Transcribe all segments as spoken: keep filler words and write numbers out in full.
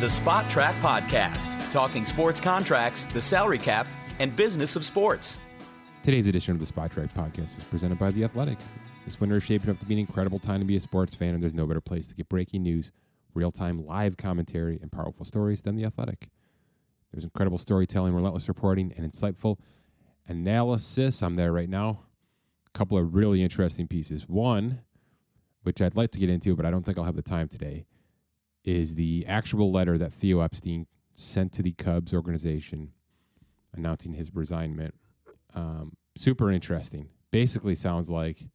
The Spot Track Podcast, talking sports contracts, the salary cap, and business of sports. Today's edition of the Spot Track Podcast is presented by The Athletic. This winter is shaping up to be an incredible time to be a sports fan, and there's no better place to get breaking news, real-time live commentary, and powerful stories than The Athletic. There's incredible storytelling, relentless reporting, and insightful analysis. I'm there right now. A couple of really interesting pieces. One, which I'd like to get into, but I don't think I'll have the time today, is the actual letter that Theo Epstein sent to the Cubs organization announcing his resignation. Um, super interesting. Basically sounds like,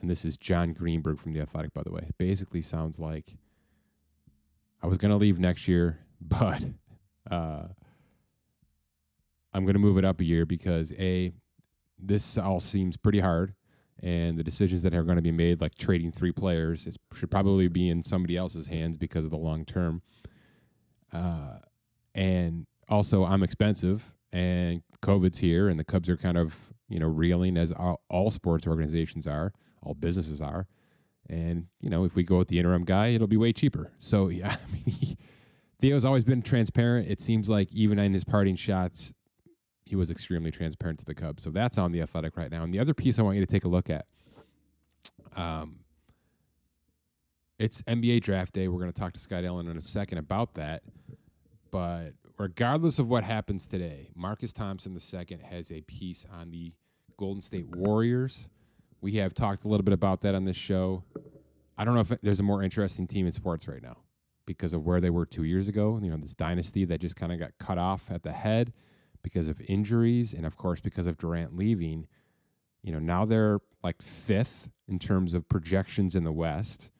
and this is John Greenberg from The Athletic, by the way, basically sounds like, I was going to leave next year, but uh, I'm going to move it up a year because, A, this all seems pretty hard, and the decisions that are going to be made, like trading three players, is, should probably be in somebody else's hands because of the long term. Uh, and also, I'm expensive, and COVID's here, and the Cubs are kind of, you know, reeling, as all, all sports organizations are, all businesses are. And, you know, if we go with the interim guy, it'll be way cheaper. So, yeah, I mean, he, Theo's always been transparent. It seems like even in his parting shots, he was extremely transparent to the Cubs. So that's on The Athletic right now. And the other piece I want you to take a look at, um, it's N B A draft day. We're going to talk to Scott Allen in a second about that. But regardless of what happens today, Marcus Thompson the Second has a piece on the Golden State Warriors. We have talked a little bit about that on this show. I don't know if there's a more interesting team in sports right now because of where they were two years ago. You know, this dynasty that just kind of got cut off at the head because of injuries and, of course, because of Durant leaving. You know, now they're like fifth in terms of projections in the West.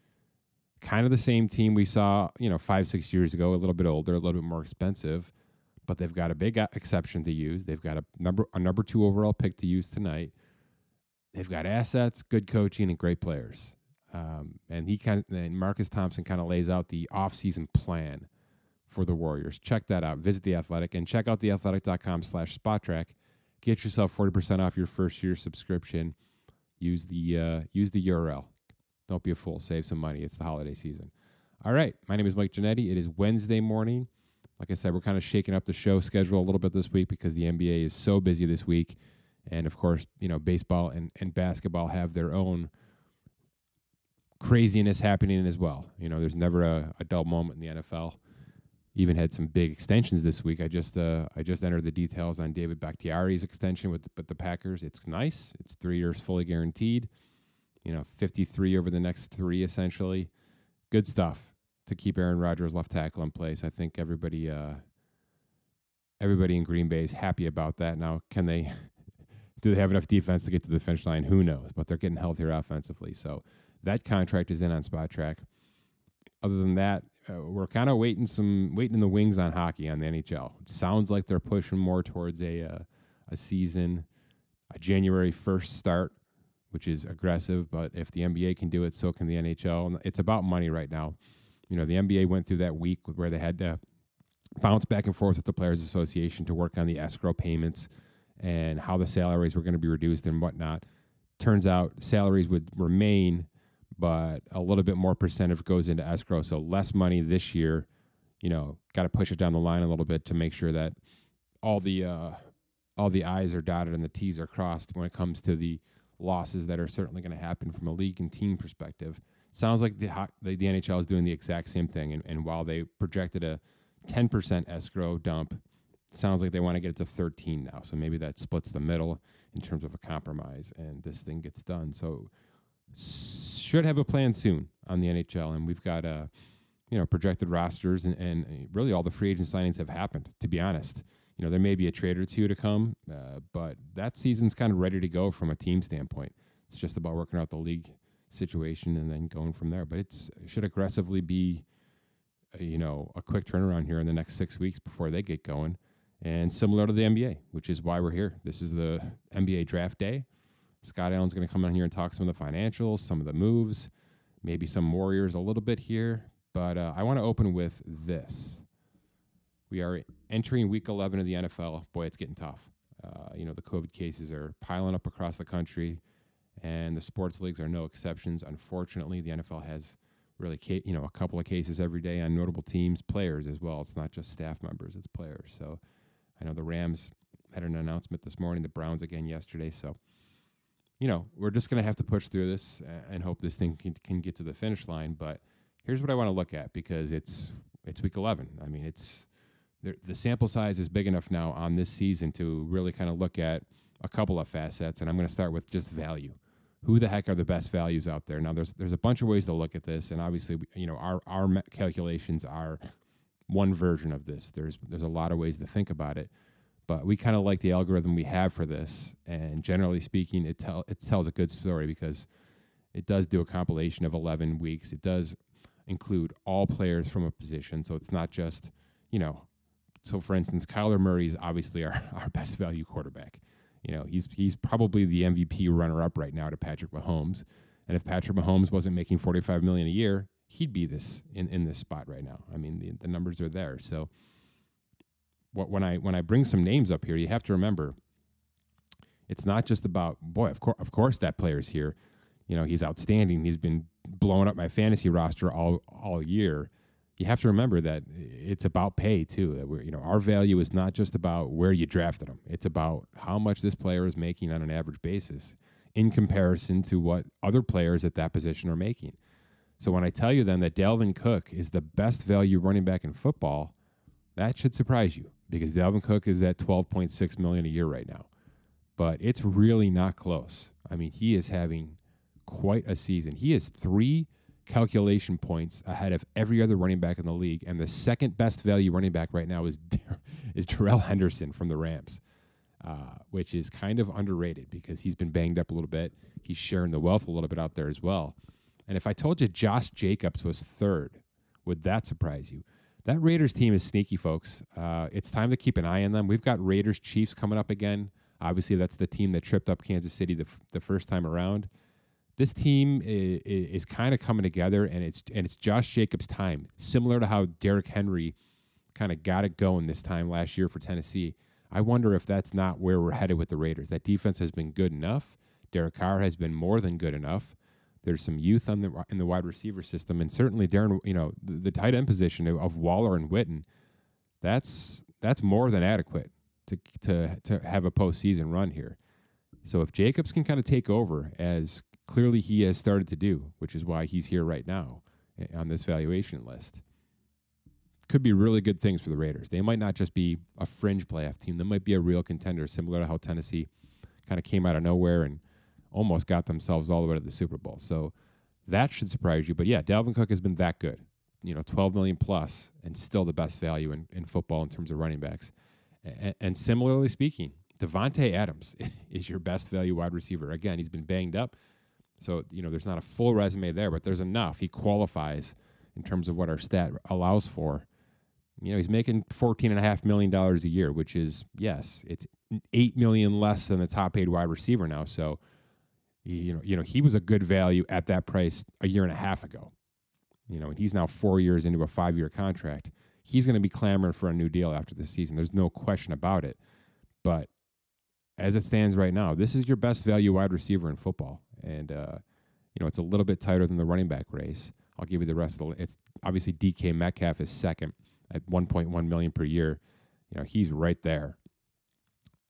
Kind of the same team we saw, you know, five, six years ago, a little bit older, a little bit more expensive. But they've got a big exception to use. They've got a number a number two overall pick to use tonight. They've got assets, good coaching, and great players. Um, and he kind of, and Marcus Thompson kind of lays out the offseason plan for the Warriors. Check that out. Visit The Athletic and check out theathletic.com slash SpotTrack. Get yourself forty percent off your first year subscription. Use the uh, use the U R L. Don't be a fool. Save some money. It's the holiday season. All right. My name is Mike Giannetti. It is Wednesday morning. Like I said, we're kind of shaking up the show schedule a little bit this week because the N B A is so busy this week. And, of course, you know, baseball and, and basketball have their own craziness happening as well. You know, there's never a, a dull moment in the N F L. Even had some big extensions this week. I just uh, I just entered the details on David Bakhtiari's extension with with the Packers. It's nice. It's three years fully guaranteed. You know, fifty-three over the next three, essentially. Good stuff to keep Aaron Rodgers' left tackle in place. I think everybody uh, everybody in Green Bay is happy about that. Now, can they... Do they have enough defense to get to the finish line? Who knows? But they're getting healthier offensively. So that contract is in on Spot Track. Other than that, uh, we're kind of waiting some waiting in the wings on hockey on the N H L. It sounds like they're pushing more towards a uh, a season, a January first start, which is aggressive. But if the N B A can do it, so can the N H L. It's about money right now. You know, the N B A went through that week where they had to bounce back and forth with the Players Association to work on the escrow payments and how the salaries were going to be reduced and whatnot. Turns out salaries would remain, but a little bit more percentage goes into escrow, so less money this year. You know, got to push it down the line a little bit to make sure that all the uh, all the I's are dotted and the T's are crossed when it comes to the losses that are certainly going to happen from a league and team perspective. Sounds like the the N H L is doing the exact same thing, and, and while they projected a ten percent escrow dump, sounds like they want to get it to thirteen now, so maybe that splits the middle in terms of a compromise, and this thing gets done. So should have a plan soon on the N H L, and we've got uh, you know, projected rosters, and, and really all the free agent signings have happened, to be honest. You know, there may be a trade or two to come, uh, but that season's kind of ready to go from a team standpoint. It's just about working out the league situation and then going from there. But it's, it should aggressively be, you know, a quick turnaround here in the next six weeks before they get going. And similar to the N B A, which is why we're here. This is the N B A draft day. Scott Allen's going to come on here and talk some of the financials, some of the moves, maybe some Warriors a little bit here. But uh, I want to open with this. We are entering week eleven of the N F L. Boy, it's getting tough. Uh, you know, the COVID cases are piling up across the country, and the sports leagues are no exceptions. Unfortunately, the N F L has really, you know, a couple of cases every day on notable teams, players as well. It's not just staff members, it's players. So I know the Rams had an announcement this morning, the Browns again yesterday. So, you know, we're just going to have to push through this and hope this thing can, can get to the finish line. But here's what I want to look at, because it's it's week eleven. I mean, it's the sample size is big enough now on this season to really kind of look at a couple of facets, and I'm going to start with just value. Who the heck are the best values out there? Now, there's there's a bunch of ways to look at this, and obviously, you know, our our calculations are one version of this. There's there's a lot of ways to think about it, but we kind of like the algorithm we have for this, and generally speaking, it tell it tells a good story because it does do a compilation of eleven weeks. It does include all players from a position, so it's not just, you know, so for instance, Kyler Murray is obviously our, our best value quarterback. You know, he's he's probably the M V P runner-up right now to Patrick Mahomes. And if Patrick Mahomes wasn't making forty-five million dollars a year, he'd be this in, in this spot right now. I mean, the, the numbers are there. So what, when I when I bring some names up here, you have to remember, it's not just about, boy, of, cor- of course that player's here. You know, he's outstanding. He's been blowing up my fantasy roster all all year. You have to remember that it's about pay too. That we're, you know, our value is not just about where you drafted them. It's about how much this player is making on an average basis in comparison to what other players at that position are making. So when I tell you then that Dalvin Cook is the best value running back in football, that should surprise you, because Dalvin Cook is at twelve point six million dollars a year right now. But it's really not close. I mean, he is having quite a season. He is three calculation points ahead of every other running back in the league, and the second best value running back right now is is Darrell Henderson from the Rams, uh, which is kind of underrated because he's been banged up a little bit. He's sharing the wealth a little bit out there as well. And if I told you Josh Jacobs was third, would that surprise you? That Raiders team is sneaky, folks. Uh, it's time to keep an eye on them. We've got Raiders Chiefs coming up again. Obviously, that's the team that tripped up Kansas City the, f- the first time around. This team is, is kind of coming together, and it's and it's Josh Jacobs' time, similar to how Derrick Henry kind of got it going this time last year for Tennessee. I wonder if that's not where we're headed with the Raiders. That defense has been good enough. Derek Carr has been more than good enough. There's some youth on the in the wide receiver system, and certainly Darren, you know, the, the tight end position of Waller and Witten. That's that's more than adequate to to to have a postseason run here. So if Jacobs can kind of take over as clearly he has started to do, which is why he's here right now on this valuation list, could be really good things for the Raiders. They might not just be a fringe playoff team. They might be a real contender, similar to how Tennessee kind of came out of nowhere and almost got themselves all the way to the Super Bowl. So that should surprise you. But yeah, Dalvin Cook has been that good, you know, twelve million plus, and still the best value in, in football in terms of running backs. And, and similarly speaking, Devontae Adams is your best value wide receiver. Again, he's been banged up. So, you know, there's not a full resume there, but there's enough. He qualifies in terms of what our stat allows for. You know, he's making fourteen point five million dollars a year, which is, yes, it's eight million dollars less than the top-paid wide receiver now. So, you know, you know, he was a good value at that price a year and a half ago. You know, and he's now four years into a five-year contract. He's going to be clamoring for a new deal after this season. There's no question about it. But as it stands right now, this is your best value wide receiver in football. And, uh, you know, it's a little bit tighter than the running back race. I'll give you the rest of the it's obviously D K Metcalf is second at one point one million dollars per year. You know, he's right there.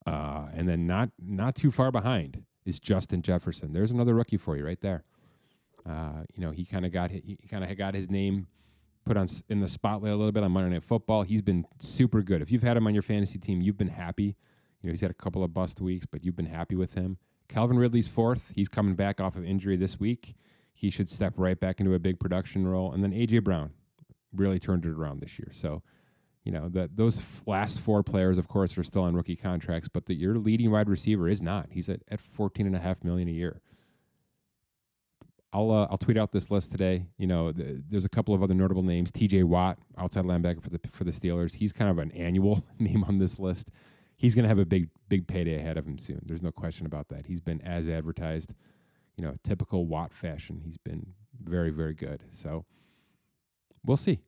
Uh, and then not not too far behind is Justin Jefferson. There's another rookie for you right there. Uh, you know, he kind of got he kind of got his name put on in the spotlight a little bit on Monday Night Football. He's been super good. If you've had him on your fantasy team, you've been happy. You know, he's had a couple of bust weeks, but you've been happy with him. Calvin Ridley's fourth. He's coming back off of injury this week. He should step right back into a big production role. And then A J Brown really turned it around this year. So, you know, that those f- last four players, of course, are still on rookie contracts, but the, your leading wide receiver is not. He's at, at fourteen point five million dollars a year. I'll uh, I'll tweet out this list today. You know, the, there's a couple of other notable names. T J Watt, outside linebacker for the for the Steelers. He's kind of an annual name on this list. He's going to have a big, big payday ahead of him soon. There's no question about that. He's been as advertised, you know, typical Watt fashion. He's been very, very good. So we'll see.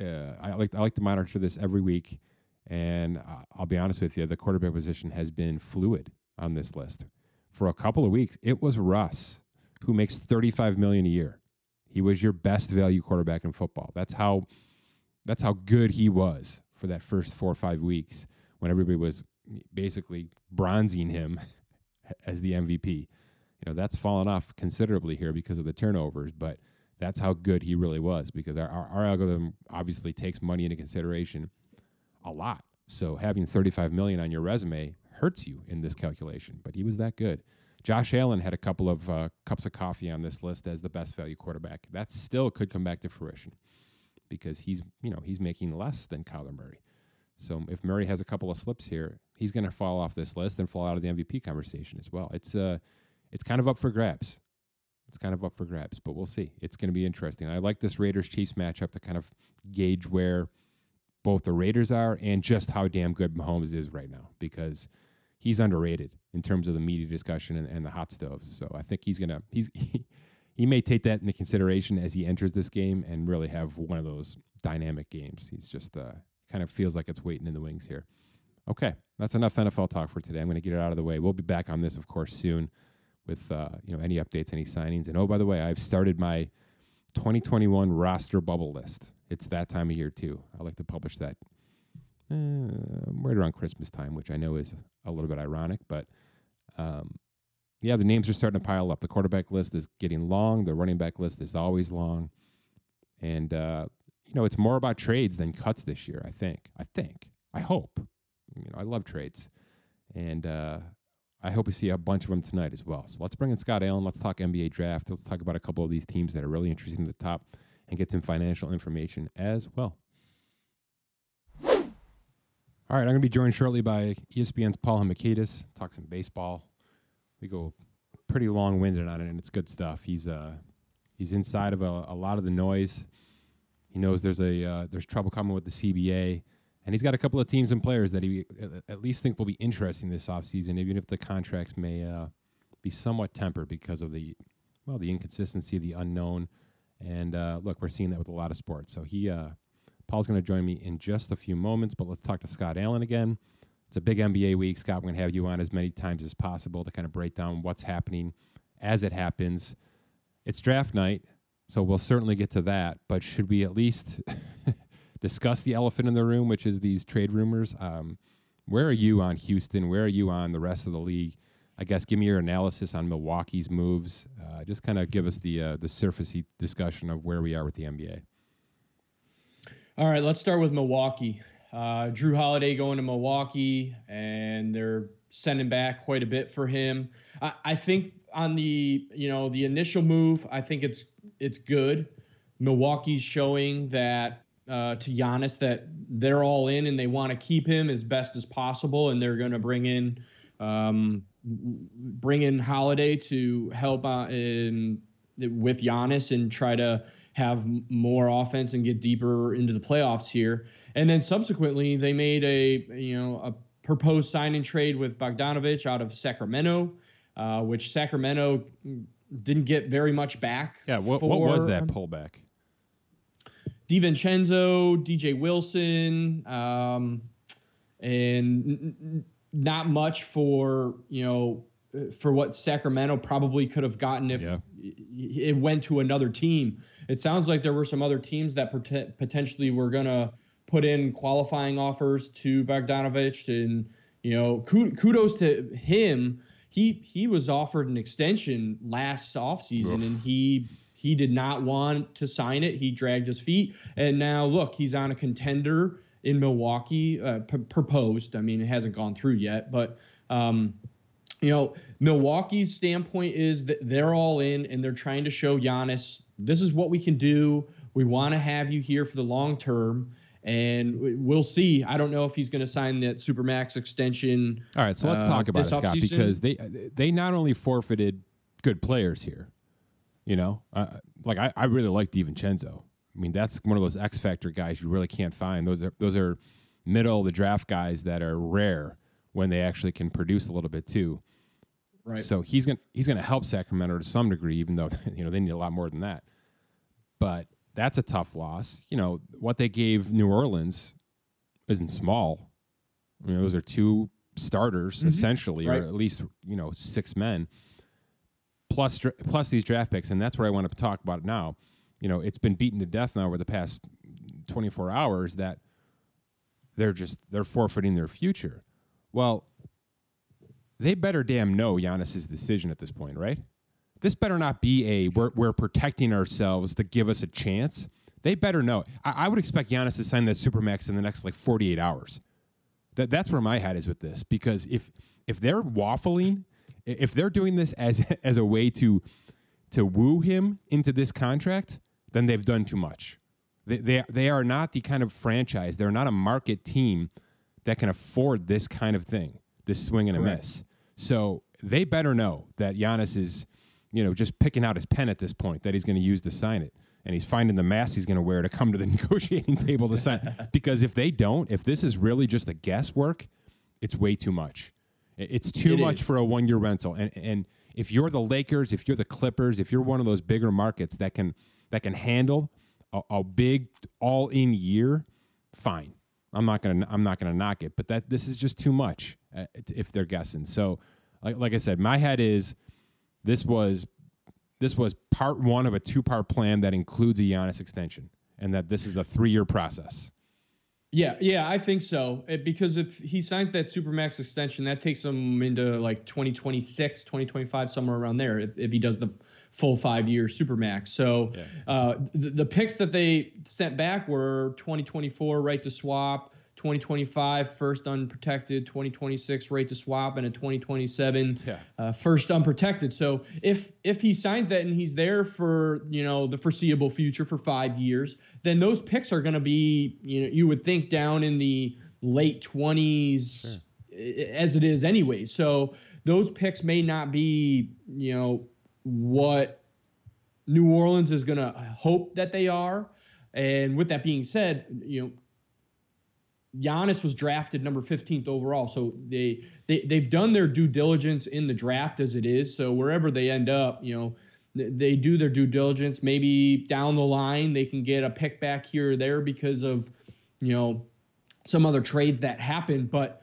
Uh, I like I like to monitor this every week, and I'll be honest with you, the quarterback position has been fluid on this list for a couple of weeks. It was Russ who makes thirty-five million dollars a year. He was your best value quarterback in football. That's how that's how good he was for that first four or five weeks when everybody was basically bronzing him as the M V P. You know, that's fallen off considerably here because of the turnovers, but that's how good he really was, because our, our, our algorithm obviously takes money into consideration a lot. So having thirty-five million dollars on your resume hurts you in this calculation, but he was that good. Josh Allen had a couple of uh, cups of coffee on this list as the best value quarterback. That still could come back to fruition because he's, you know, he's making less than Kyler Murray. So if Murray has a couple of slips here, he's going to fall off this list and fall out of the M V P conversation as well. It's uh, it's kind of up for grabs. It's kind of up for grabs, but we'll see. It's going to be interesting. I like this Raiders-Chiefs matchup to kind of gauge where both the Raiders are and just how damn good Mahomes is right now, because he's underrated in terms of the media discussion and, and the hot stoves. So I think he's going to he's he, he may take that into consideration as he enters this game and really have one of those dynamic games. He's just uh, kind of feels like it's waiting in the wings here. Okay, that's enough N F L talk for today. I'm going to get it out of the way. We'll be back on this, of course, soon with uh, you know, any updates, any signings. And oh, by the way, I've started my twenty twenty-one roster bubble list. It's that time of year, too. I like to publish that Uh, right around Christmas time, which I know is a little bit ironic, but um, yeah, the names are starting to pile up. The quarterback list is getting long. The running back list is always long. And, uh, you know, it's more about trades than cuts this year, I think. I think. I hope. You know, I love trades. And uh, I hope we see a bunch of them tonight as well. So let's bring in Scott Allen. Let's talk N B A draft. Let's talk about a couple of these teams that are really interesting at the top and get some financial information as well. All right, I'm going to be joined shortly by E S P N's Paul Hemikidis, talk some baseball. We go pretty long-winded on it, and it's good stuff. He's uh, he's inside of a, a lot of the noise. He knows there's a uh, there's trouble coming with the C B A, and he's got a couple of teams and players that he at least think will be interesting this offseason, even if the contracts may uh, be somewhat tempered because of the, well, the inconsistency, the unknown. And, uh, look, we're seeing that with a lot of sports. So he uh, – Paul's going to join me in just a few moments, but let's talk to Scott Allen again. It's a big N B A week. Scott, we're going to have you on as many times as possible to kind of break down what's happening as it happens. It's draft night, so we'll certainly get to that, but should we at least discuss the elephant in the room, which is these trade rumors? Um, where are you on Houston? Where are you on the rest of the league? I guess give me your analysis on Milwaukee's moves. Uh, just kind of give us the, uh, the surfacey discussion of where we are with the N B A. All right, let's start with Milwaukee. Uh, Drew Holiday going to Milwaukee, and they're sending back quite a bit for him. I, I think on the, you know, the initial move, I think it's it's good. Milwaukee's showing that uh, to Giannis that they're all in and they want to keep him as best as possible, and they're going to bring in um, bring in Holiday to help uh, in with Giannis and try to have more offense and get deeper into the playoffs here. And then subsequently, they made a, you know, a proposed sign and trade with Bogdanović out of Sacramento, uh, which Sacramento didn't get very much back. Yeah, what, for, what was that pullback? DiVincenzo, D J Wilson, um, and n- not much for, you know, for what Sacramento probably could have gotten if yeah. it went to another team. It sounds like there were some other teams that pot- potentially were going to put in qualifying offers to Bogdanović, and, you know, kudos to him. He, he was offered an extension last offseason Oof. and he, he did not want to sign it. He dragged his feet, and now look, he's on a contender in Milwaukee, uh, p- proposed. I mean, it hasn't gone through yet, but, um, you know, Milwaukee's standpoint is that they're all in and they're trying to show Giannis, this is what we can do. We want to have you here for the long term, and we'll see. I don't know if he's going to sign that Supermax extension. All right, so let's uh, talk about it, Scott, offseason. Because they they not only forfeited good players here, you know, uh, like I, I really like DiVincenzo. I mean, that's one of those X Factor guys you really can't find. Those are, those are middle of the draft guys that are rare when they actually can produce a little bit too. Right. So he's going he's going to help Sacramento to some degree, even though, you know, they need a lot more than that. But that's a tough loss. You know, what they gave New Orleans isn't small. I mean, those are two starters, mm-hmm. essentially, right. or at least, you know, six men, plus, plus these draft picks. And that's where I want to talk about now. you know, it's been beaten to death now over the past twenty-four hours that they're just, they're forfeiting their future. Well, they better damn know Giannis's decision at this point, right? This better not be a, we're, we're protecting ourselves to give us a chance. They better know. I, I would expect Giannis to sign that Supermax in the next, like, forty-eight hours. That That's where my head is with this, because if if they're waffling, if they're doing this as as a way to to woo him into this contract, then they've done too much. They they, they are not the kind of franchise, they're not a market team that can afford this kind of thing, this swing and a Correct. miss. So they better know that Giannis is, you know, just picking out his pen at this point that he's going to use to sign it. And he's finding the mask he's going to wear to come to the negotiating table to sign. Because if they don't, if this is really just a guesswork, it's way too much. It's too it much is. for a one-year rental. And and if you're the Lakers, if you're the Clippers, if you're one of those bigger markets that can that can handle a, a big all-in year, fine. I'm not gonna I'm not gonna knock it. But that this is just too much uh, if they're guessing. So, like, like I said, my head is this was. This was part one of a two-part plan that includes a Giannis extension, and that this is a three-year process. Yeah, yeah, I think so. It, because if he signs that Supermax extension, that takes him into like twenty twenty-six, twenty twenty-five, somewhere around there, if, if he does the full five-year Supermax. So yeah. uh, the, the picks that they sent back were twenty twenty-four, right to swap, twenty twenty-five first unprotected, twenty twenty-six right to swap, and a twenty twenty-seven yeah. uh, first unprotected. So if if he signs that and he's there for, you know, the foreseeable future for five years, then those picks are going to be, you know, you would think down in the late twenties sure. as it is anyway. So those picks may not be, you know, what New Orleans is going to hope that they are. And with that being said, you know, Giannis was drafted number fifteenth overall, so they, they they've done their due diligence in the draft as it is. So wherever they end up, you know, they do their due diligence. Maybe down the line they can get a pick back here or there because of, you know, some other trades that happen. But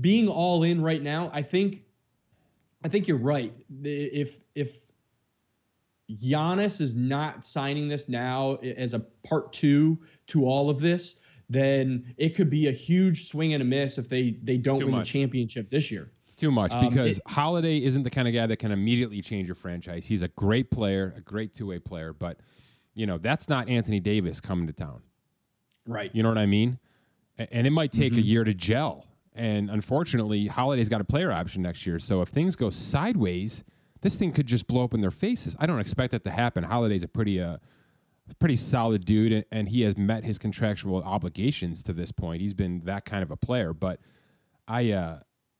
being all in right now, I think I think you're right. If if Giannis is not signing this now as a part two to all of this, then it could be a huge swing and a miss if they, they don't win much. the championship this year. It's too much um, because it, Holiday isn't the kind of guy that can immediately change your franchise. He's a great player, a great two-way player, but, you know, that's not Anthony Davis coming to town. Right. You know what I mean? And it might take mm-hmm. a year to gel. And unfortunately, Holiday's got a player option next year. So if things go sideways, this thing could just blow up in their faces. I don't expect that to happen. Holiday's a pretty... Uh, pretty solid dude, and he has met his contractual obligations to this point. He's been that kind of a player, but I uh,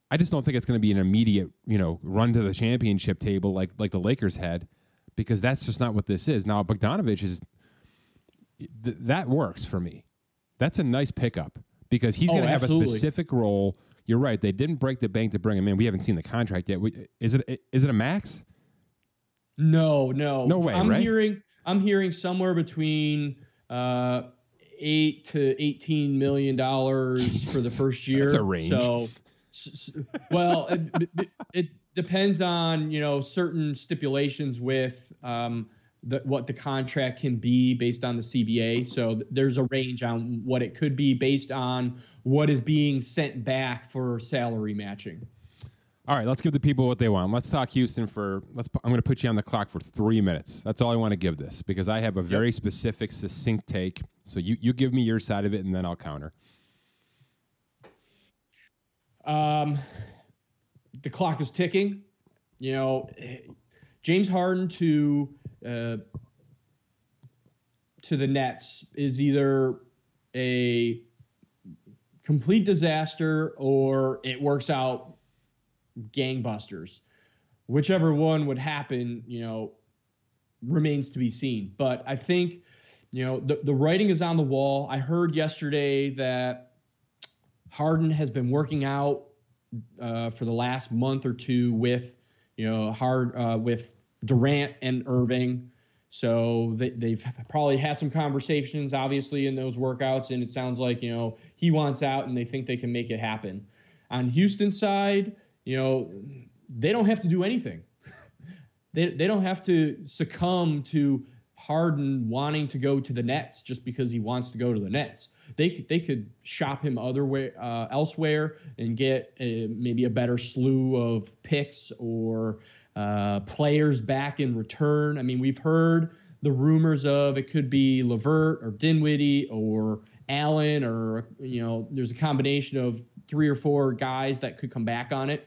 I just don't think it's going to be an immediate, you know, run to the championship table like like the Lakers had, because that's just not what this is. Now, Bogdanović is th- that works for me. That's a nice pickup because he's oh, going to have a specific role. You're right. They didn't break the bank to bring him in. We haven't seen the contract yet. We, is it is it a max? No, no. No way, I'm right? hearing... I'm hearing somewhere between uh, eight to eighteen million dollars for the first year. That's a range. So, so well, it, it depends on, you know, certain stipulations with um, the, what the contract can be based on the C B A. So th- there's a range on what it could be based on what is being sent back for salary matching. All right, let's give the people what they want. Let's talk Houston for, let's. I'm going to put you on the clock for three minutes. That's all I want to give this, because I have a very yep. specific, succinct take. So you, you give me your side of it, and then I'll counter. Um, the clock is ticking. You know, James Harden to uh, to the Nets is either a complete disaster or it works out gangbusters. Whichever one would happen, you know, remains to be seen. But I think, you know, the, the writing is on the wall. I heard yesterday that Harden has been working out uh, for the last month or two with, you know, hard uh, with Durant and Irving. So they, they've probably had some conversations, obviously, in those workouts. And it sounds like, you know, he wants out and they think they can make it happen. On Houston's side, you know, they don't have to do anything. they they don't have to succumb to Harden wanting to go to the Nets just because he wants to go to the Nets. They could, they could shop him other way, uh, elsewhere and get a, maybe a better slew of picks or uh, players back in return. I mean, we've heard the rumors of it could be LeVert or Dinwiddie or Allen, or, you know, there's a combination of three or four guys that could come back on it.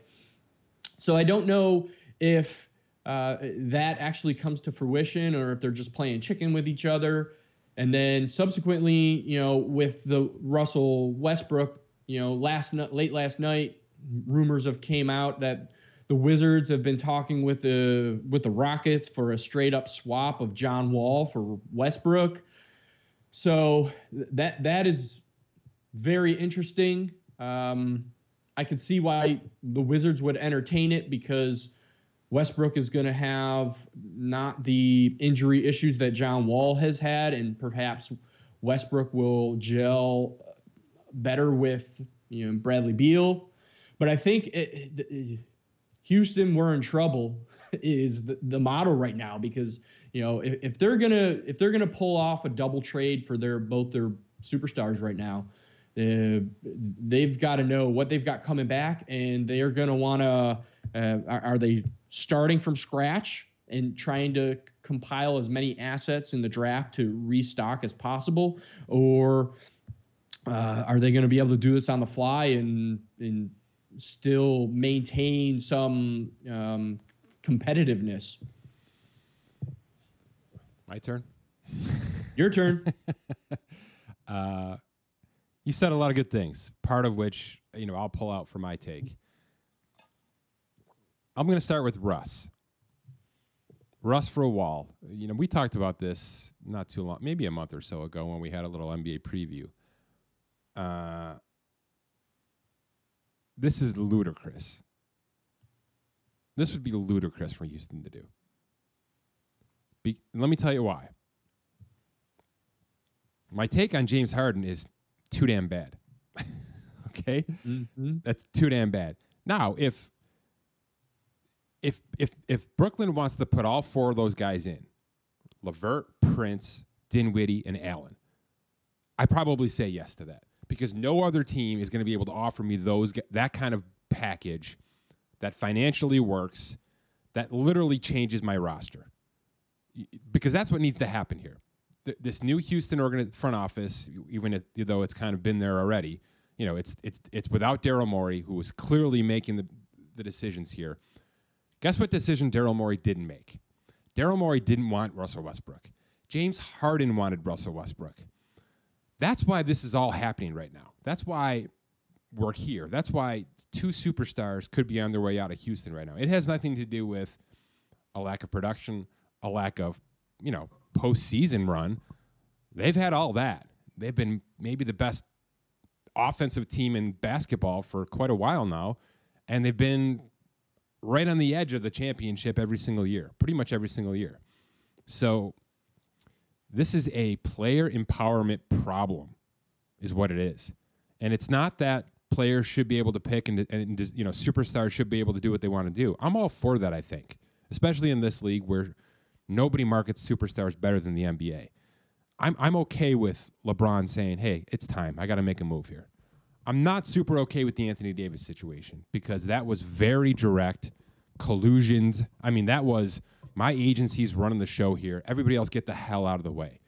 So I don't know if uh, that actually comes to fruition or if they're just playing chicken with each other. And then subsequently, you know, with the Russell Westbrook, you know, last night, late last night, rumors have came out that the Wizards have been talking with the with the Rockets for a straight up swap of John Wall for Westbrook. So that that is very interesting. Um, I could see why the Wizards would entertain it, because Westbrook is going to have not the injury issues that John Wall has had, and perhaps Westbrook will gel better with, you know, Bradley Beal. But I think it, it, Houston, we're in trouble is the, the model right now, because, you know, if, if they're gonna if they're gonna pull off a double trade for their both their superstars right now, Uh, they've got to know what they've got coming back, and they are going to want to, uh, are, are they starting from scratch and trying to compile as many assets in the draft to restock as possible? Or uh, are they going to be able to do this on the fly and, and still maintain some um, competitiveness? My turn. Your turn. uh, You said a lot of good things, part of which, you know, I'll pull out for my take. I'm going to start with Russ. Russ for a Wall. You know, we talked about this not too long, maybe a month or so ago, when we had a little N B A preview. Uh, this is ludicrous. This would be ludicrous for Houston to do. Be- let me tell you why. My take on James Harden is too damn bad. Okay? Mm-hmm. That's too damn bad. Now, if if if if Brooklyn wants to put all four of those guys in, LeVert, Prince, Dinwiddie, and Allen, I probably say yes to that, because no other team is going to be able to offer me those that kind of package that financially works, that literally changes my roster. Because that's what needs to happen here. This new Houston organi- front office, even if, though it's kind of been there already, you know, it's it's it's without Daryl Morey, who was clearly making the, the decisions here. Guess what decision Daryl Morey didn't make? Daryl Morey didn't want Russell Westbrook. James Harden wanted Russell Westbrook. That's why this is all happening right now. That's why we're here. That's why two superstars could be on their way out of Houston right now. It has nothing to do with a lack of production, a lack of, you know, postseason run. They've had all that. They've been maybe the best offensive team in basketball for quite a while now, and they've been right on the edge of the championship every single year, pretty much every single year. So this is a player empowerment problem is what it is. And it's not that players should be able to pick and, and you know, superstars should be able to do what they want to do. I'm all for that, I think, especially in this league where nobody markets superstars better than the N B A. I'm I'm okay with LeBron saying, hey, it's time. I got to make a move here. I'm not super okay with the Anthony Davis situation, because that was very direct collusions. I mean, that was my agency's running the show here. Everybody else get the hell out of the way.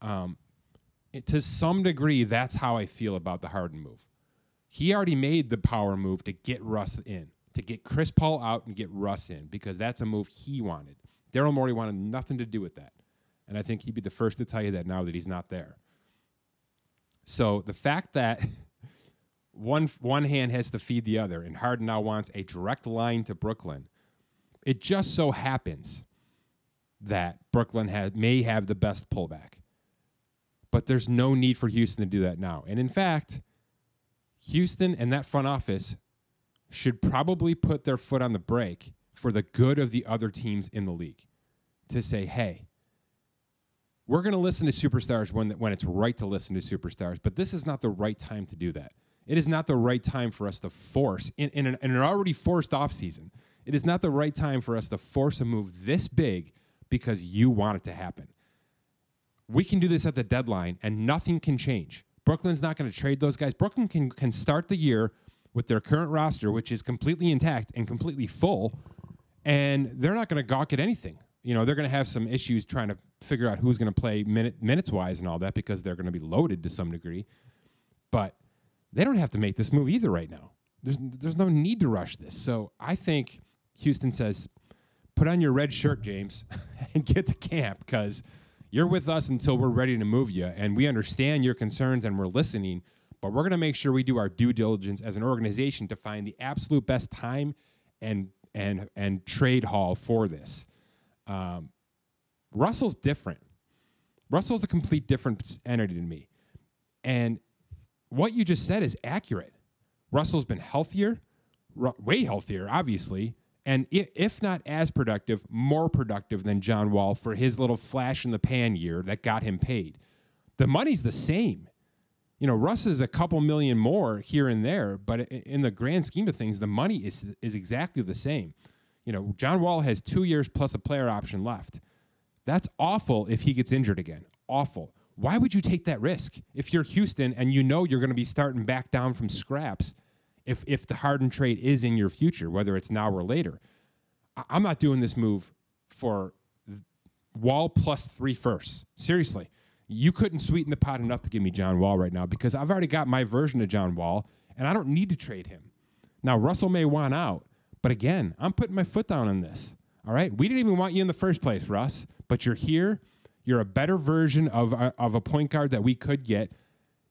Um, it, to some degree, that's how I feel about the Harden move. He already made the power move to get Russ in, to get Chris Paul out and get Russ in, because that's a move he wanted. Daryl Morey wanted nothing to do with that. And I think he'd be the first to tell you that now that he's not there. So the fact that one one hand has to feed the other, and Harden now wants a direct line to Brooklyn, it just so happens that Brooklyn has, may have the best pullback. But there's no need for Houston to do that now. And in fact, Houston and that front office should probably put their foot on the brake for the good of the other teams in the league, to say, hey, we're going to listen to superstars when when it's right to listen to superstars, but this is not the right time to do that. It is not the right time for us to force, in, in, an, in an already forced offseason, it is not the right time for us to force a move this big because you want it to happen. we can do this at the deadline and nothing can change. Brooklyn's not going to trade those guys. Brooklyn can, can start the year with their current roster, which is completely intact and completely full, and they're not going to gawk at anything. You know, they're going to have some issues trying to figure out who's going to play minute, minutes-wise and all that because they're going to be loaded to some degree. But they don't have to make this move either right now. There's there's no need to rush this. So I think Houston says, put on your red shirt, James, and get to camp because you're with us until we're ready to move you. And we understand your concerns and we're listening, but we're going to make sure we do our due diligence as an organization to find the absolute best time and and and trade haul for this. Um, Russell's different. Russell's a complete different entity to me. And what you just said is accurate. Russell's been healthier, r- way healthier, obviously, and if, if not as productive, more productive than John Wall for his little flash in the pan year that got him paid. The money's the same. You know, Russ is a couple million more here and there, but in the grand scheme of things, the money is is exactly the same. You know, John Wall has two years plus a player option left. That's awful if he gets injured again. Awful. Why would you take that risk if you're Houston and you know you're going to be starting back down from scraps if if the Harden trade is in your future, whether it's now or later? I'm not doing this move for Wall plus three firsts. Seriously. You couldn't sweeten the pot enough to give me John Wall right now because I've already got my version of John Wall, and I don't need to trade him. Now, Russell may want out, but again, I'm putting my foot down on this. All right? We didn't even want you in the first place, Russ, but you're here. You're a better version of a, of a point guard that we could get.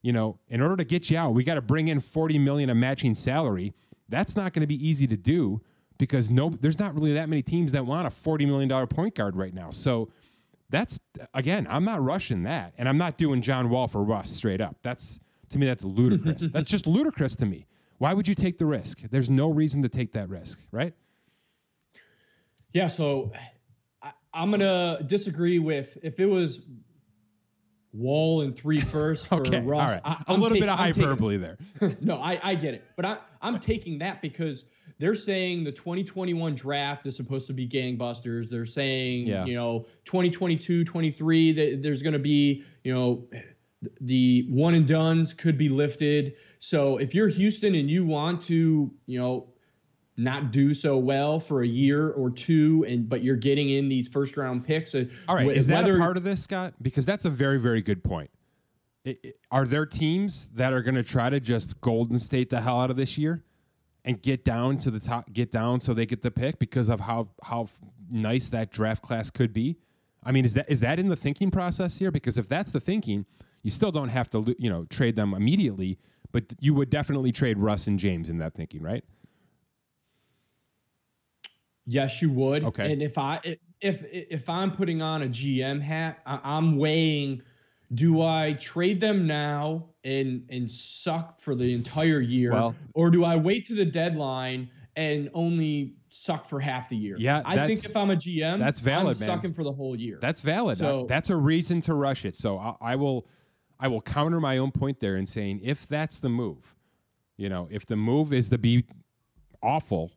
You know, in order to get you out, we got to bring in forty million dollars of matching salary. That's not going to be easy to do because no, there's not really that many teams that want a forty million dollars point guard right now. So that's, again, I'm not rushing that, and I'm not doing John Wall for Russ straight up. That's, to me, that's ludicrous. That's just ludicrous to me. Why would you take the risk? There's no reason to take that risk, right? Yeah, so I'm going to disagree with if it was Wall and three firsts for okay, Russ. All right. I, a little ta- bit of I'm hyperbole there. no, I, I get it. But I, I'm taking that because they're saying the twenty twenty-one draft is supposed to be gangbusters. They're saying, yeah. you know, twenty twenty-two, twenty-three, that there's going to be, you know, the one and dones could be lifted. So if you're Houston and you want to, you know, not do so well for a year or two, and but you're getting in these first round picks. All right, w- is that a part of this, Scott? Because that's a very, very good point. It, it, are there teams that are going to try to just Golden State the hell out of this year and get down to the top, get down so they get the pick because of how how nice that draft class could be? I mean, is that is that in the thinking process here? Because if that's the thinking, you still don't have to you know trade them immediately, but you would definitely trade Russ and James in that thinking, right? Yes, you would. Okay. And if I if if I'm putting on a G M hat, I'm weighing: do I trade them now and and suck for the entire year, well, or do I wait to the deadline and only suck for half the year? Yeah, I think if I'm a G M, that's valid. I'm man. Sucking for the whole year. That's valid. So, that's a reason to rush it. So I, I will I will counter my own point there in saying if that's the move, you know, if the move is to be awful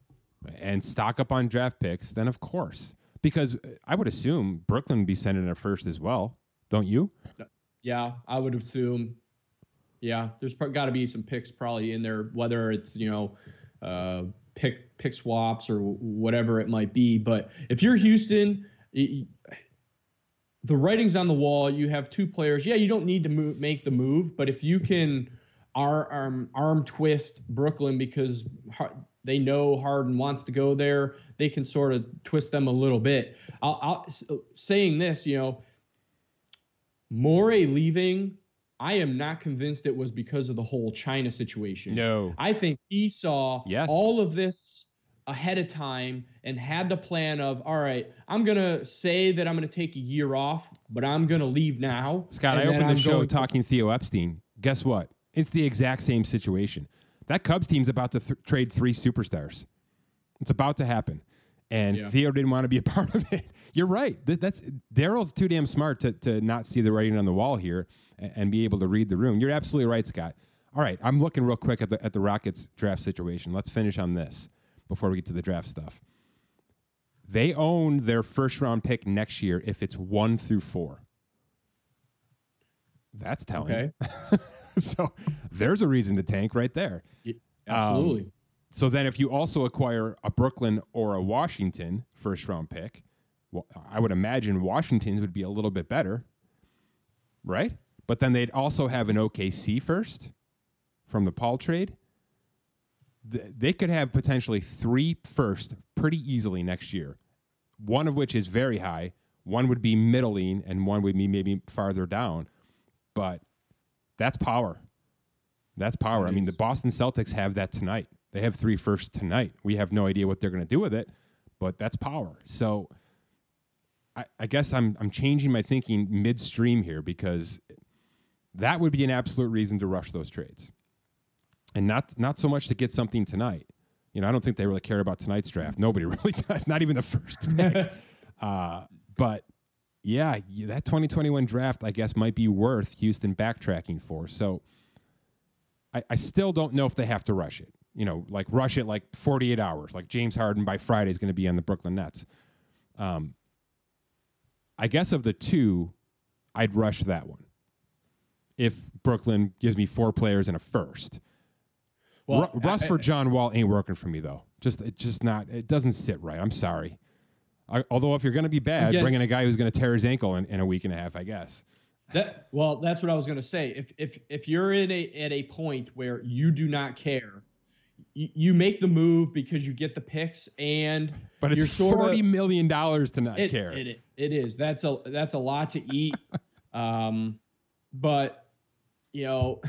and stock up on draft picks, then of course. Because I would assume Brooklyn would be sending a first as well, don't you? Yeah, I would assume. Yeah, there's got to be some picks probably in there, whether it's, you know, uh, pick pick swaps or whatever it might be. But if you're Houston, it, the writing's on the wall. You have two players. Yeah, you don't need to move, make the move, but if you can arm, arm twist Brooklyn because – they know Harden wants to go there. They can sort of twist them a little bit. I'll, I'll, saying this, you know, Morey leaving, I am not convinced it was because of the whole China situation. No. I think he saw yes. all of this ahead of time and had the plan of, all right, I'm going to say that I'm going to take a year off, but I'm going to leave now. Scott, I opened the show talking to Theo Epstein. Guess what? It's the exact same situation. That Cubs team's about to th- trade three superstars. It's about to happen. And yeah. Theo didn't want to be a part of it. You're right. That, that's Daryl's too damn smart to, to not see the writing on the wall here and, and be able to read the room. You're absolutely right, Scott. All right, I'm looking real quick at the, at the Rockets draft situation. Let's finish on this before we get to the draft stuff. They own their first-round pick next year if it's one through four. That's telling. Okay. So there's a reason to tank right there. Yeah, absolutely. Um, so then if you also acquire a Brooklyn or a Washington first round pick, well, I would imagine Washington's would be a little bit better, right? But then they'd also have an O K C first from the Paul trade. Th- they could have potentially three first pretty easily next year, one of which is very high. One would be middling, and one would be maybe farther down. But that's power. That's power. That I mean, the Boston Celtics have that tonight. They have three firsts tonight. We have no idea what they're going to do with it, but that's power. So I, I guess I'm I'm changing my thinking midstream here, because that would be an absolute reason to rush those trades. And not not so much to get something tonight. You know, I don't think they really care about tonight's draft. Nobody really does, not even the first pick. uh, but, yeah, that twenty twenty-one draft, I guess, might be worth Houston backtracking for. So I, I still don't know if they have to rush it. You know, like rush it like forty-eight hours. Like James Harden by Friday is going to be on the Brooklyn Nets. Um, I guess of the two, I'd rush that one if Brooklyn gives me four players and a first. Well, Ru- Russ I, for John Wall ain't working for me, though. Just it's just not. It doesn't sit right. I'm sorry. I, although if you're going to be bad, again, bring in a guy who's going to tear his ankle in, in a week and a half, I guess. That well, that's what I was going to say. If if if you're in a at a point where you do not care, you, you make the move because you get the picks and. But it's you're sort forty of, million dollars to not it, care. It, it is. That's a that's a lot to eat. um, but you know.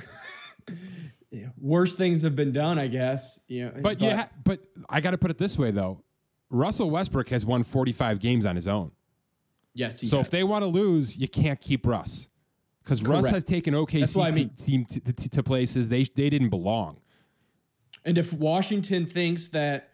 Yeah. Worse things have been done, I guess. You know, but, but you ha- but I got to put it this way, though. Russell Westbrook has won forty-five games on his own. Yes. He so has. If they want to lose, you can't keep Russ, because Russ has taken O K C to, I mean. team to, to, to places they they didn't belong. And if Washington thinks that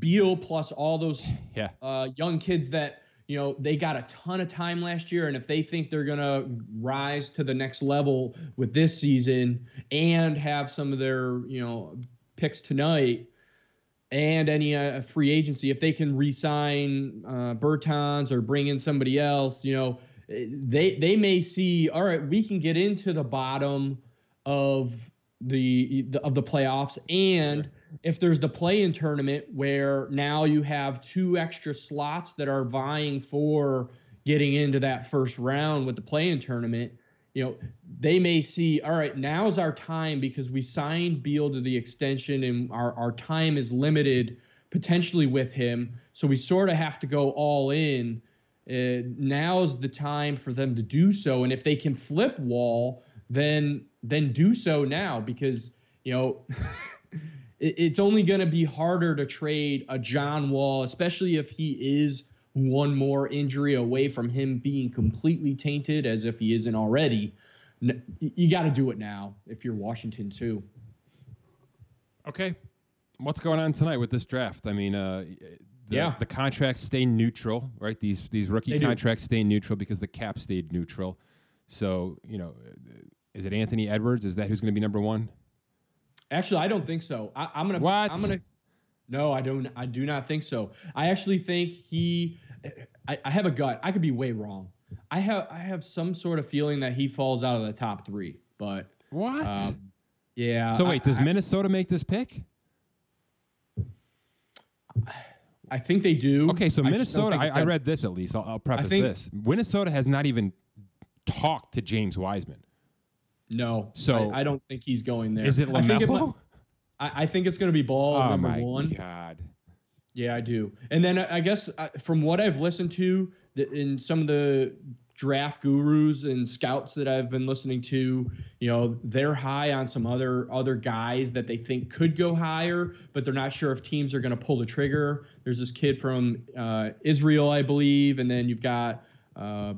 Beal plus all those yeah. uh, young kids that, you know, they got a ton of time last year, and if they think they're going to rise to the next level with this season and have some of their, you know, picks tonight and any uh, free agency, if they can re-sign uh, Bertans or bring in somebody else, you know, they they may see, all right, we can get into the bottom of the, the of the playoffs, and if there's the play-in tournament where now you have two extra slots that are vying for getting into that first round with the play-in tournament, you know, they may see, all right, now's our time because we signed Beal to the extension and our, our time is limited potentially with him. So we sort of have to go all in. Uh, now's the time for them to do so. And if they can flip Wall, then, then do so now, because, you know, it's only going to be harder to trade a John Wall, especially if he is one more injury away from him being completely tainted, as if he isn't already. You got to do it now if you're Washington, too. Okay. What's going on tonight with this draft? I mean, uh, the, yeah. the contracts stay neutral, right? These these rookie they contracts do. stay neutral because the cap stayed neutral. So, you know, is it Anthony Edwards? Is that who's going to be number one? Actually, I don't think so. I, I'm gonna. What? I'm gonna. No, I don't. I do not think so. I actually think he. I, I have a gut. I could be way wrong. I have. I have some sort of feeling that he falls out of the top three. But what? Um, yeah. So wait, I, does I, Minnesota make this pick? I think they do. Okay, so Minnesota. I, I, I read this at least. I'll, I'll preface think, this. Minnesota has not even talked to James Wiseman. No, so I, I don't think he's going there. Is it LaMelo? I, I think it's going to be Ball oh number my one. God. Yeah, I do. And then I, I guess I, from what I've listened to the, in some of the draft gurus and scouts that I've been listening to, you know, they're high on some other other guys that they think could go higher, but they're not sure if teams are going to pull the trigger. There's this kid from uh, Israel, I believe, and then you've got uh, uh,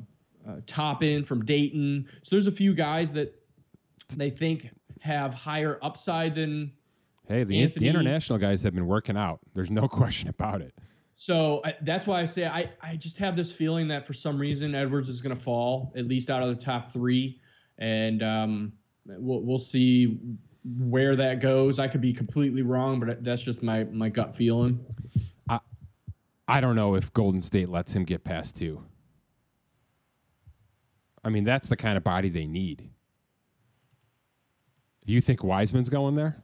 Toppin from Dayton. So there's a few guys that they think have higher upside than hey the, the international guys have been working out. There's no question about it. So I, that's why I say I, I just have this feeling that for some reason Edwards is going to fall at least out of the top three, and um, we'll we'll see where that goes. I could be completely wrong, but that's just my my gut feeling. I I don't know if Golden State lets him get past two. I mean, that's the kind of body they need. Do you think Wiseman's going there?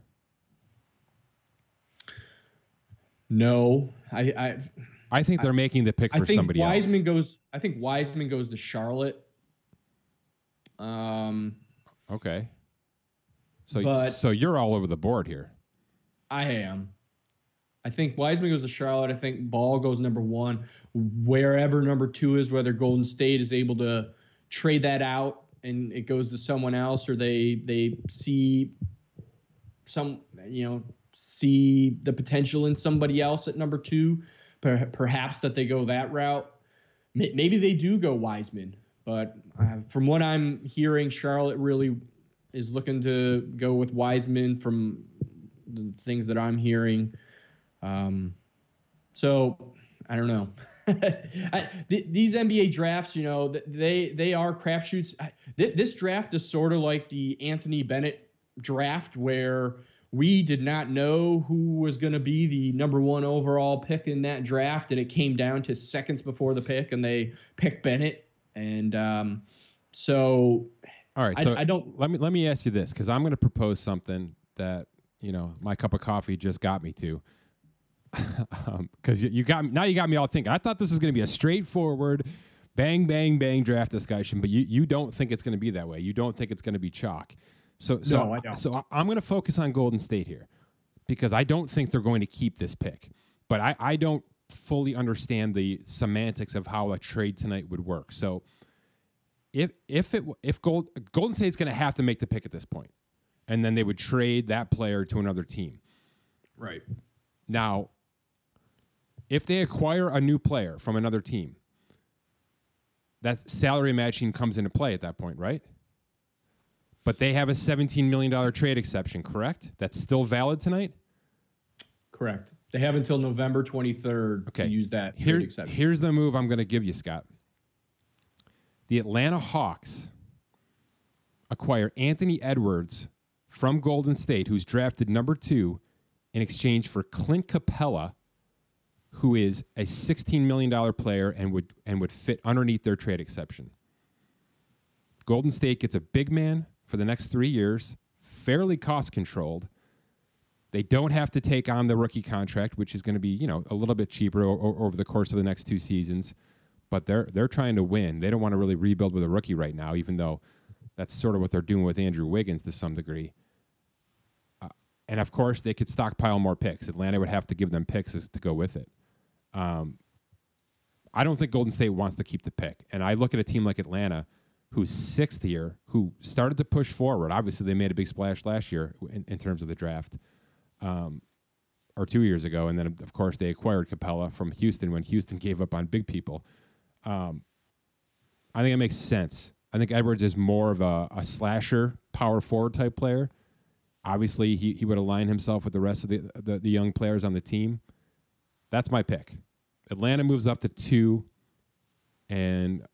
No, I. I, I think they're I, making the pick for I think somebody Wiseman else. Goes. I think Wiseman goes to Charlotte. Um. Okay. So, but, so you're all over the board here. I am. I think Wiseman goes to Charlotte. I think Ball goes number one. Wherever number two is, whether Golden State is able to trade that out and it goes to someone else, or they they see some, you know, see the potential in somebody else at number two, perhaps that they go that route. Maybe they do go Wiseman, but uh, from what I'm hearing, Charlotte really is looking to go with Wiseman from the things that I'm hearing. Um, so I don't know. I, th- these N B A drafts, you know, they they are crapshoots. Th- this draft is sort of like the Anthony Bennett draft, where we did not know who was going to be the number one overall pick in that draft, and it came down to seconds before the pick, and they picked Bennett. And um, so, all right, so I, I don't. Let me let me ask you this, because I'm going to propose something that, you know, my cup of coffee just got me to. um, cause you, you got now you got me all thinking. I thought this was going to be a straightforward bang, bang, bang draft discussion, but you, you don't think it's going to be that way. You don't think it's going to be chalk. So, so, no, I don't. so I'm going to focus on Golden State here, because I don't think they're going to keep this pick, but I, I don't fully understand the semantics of how a trade tonight would work. So if, if it, if Gold, Golden State's going to have to make the pick at this point, and then they would trade that player to another team. Right. Now, if they acquire a new player from another team, that salary matching comes into play at that point, right? But they have a seventeen million dollars trade exception, correct? That's still valid tonight? Correct. They have until November twenty-third okay. to use that here's, trade exception. Here's the move I'm going to give you, Scott. The Atlanta Hawks acquire Anthony Edwards from Golden State, who's drafted number two, in exchange for Clint Capella, who is a sixteen million dollars player and would and would fit underneath their trade exception. Golden State gets a big man for the next three years, fairly cost-controlled. They don't have to take on the rookie contract, which is going to be, you know, a little bit cheaper o- o- over the course of the next two seasons, but they're they're trying to win. They don't want to really rebuild with a rookie right now, even though that's sort of what they're doing with Andrew Wiggins to some degree. And, of course, they could stockpile more picks. Atlanta would have to give them picks to go with it. Um, I don't think Golden State wants to keep the pick. And I look at a team like Atlanta, who's sixth year, who started to push forward. Obviously, they made a big splash last year in, in terms of the draft, um, or two years ago. And then, of course, they acquired Capella from Houston when Houston gave up on big people. Um, I think it makes sense. I think Edwards is more of a, a slasher, power forward type player. Obviously, he, he would align himself with the rest of the, the, the young players on the team. That's my pick. Atlanta moves up to two and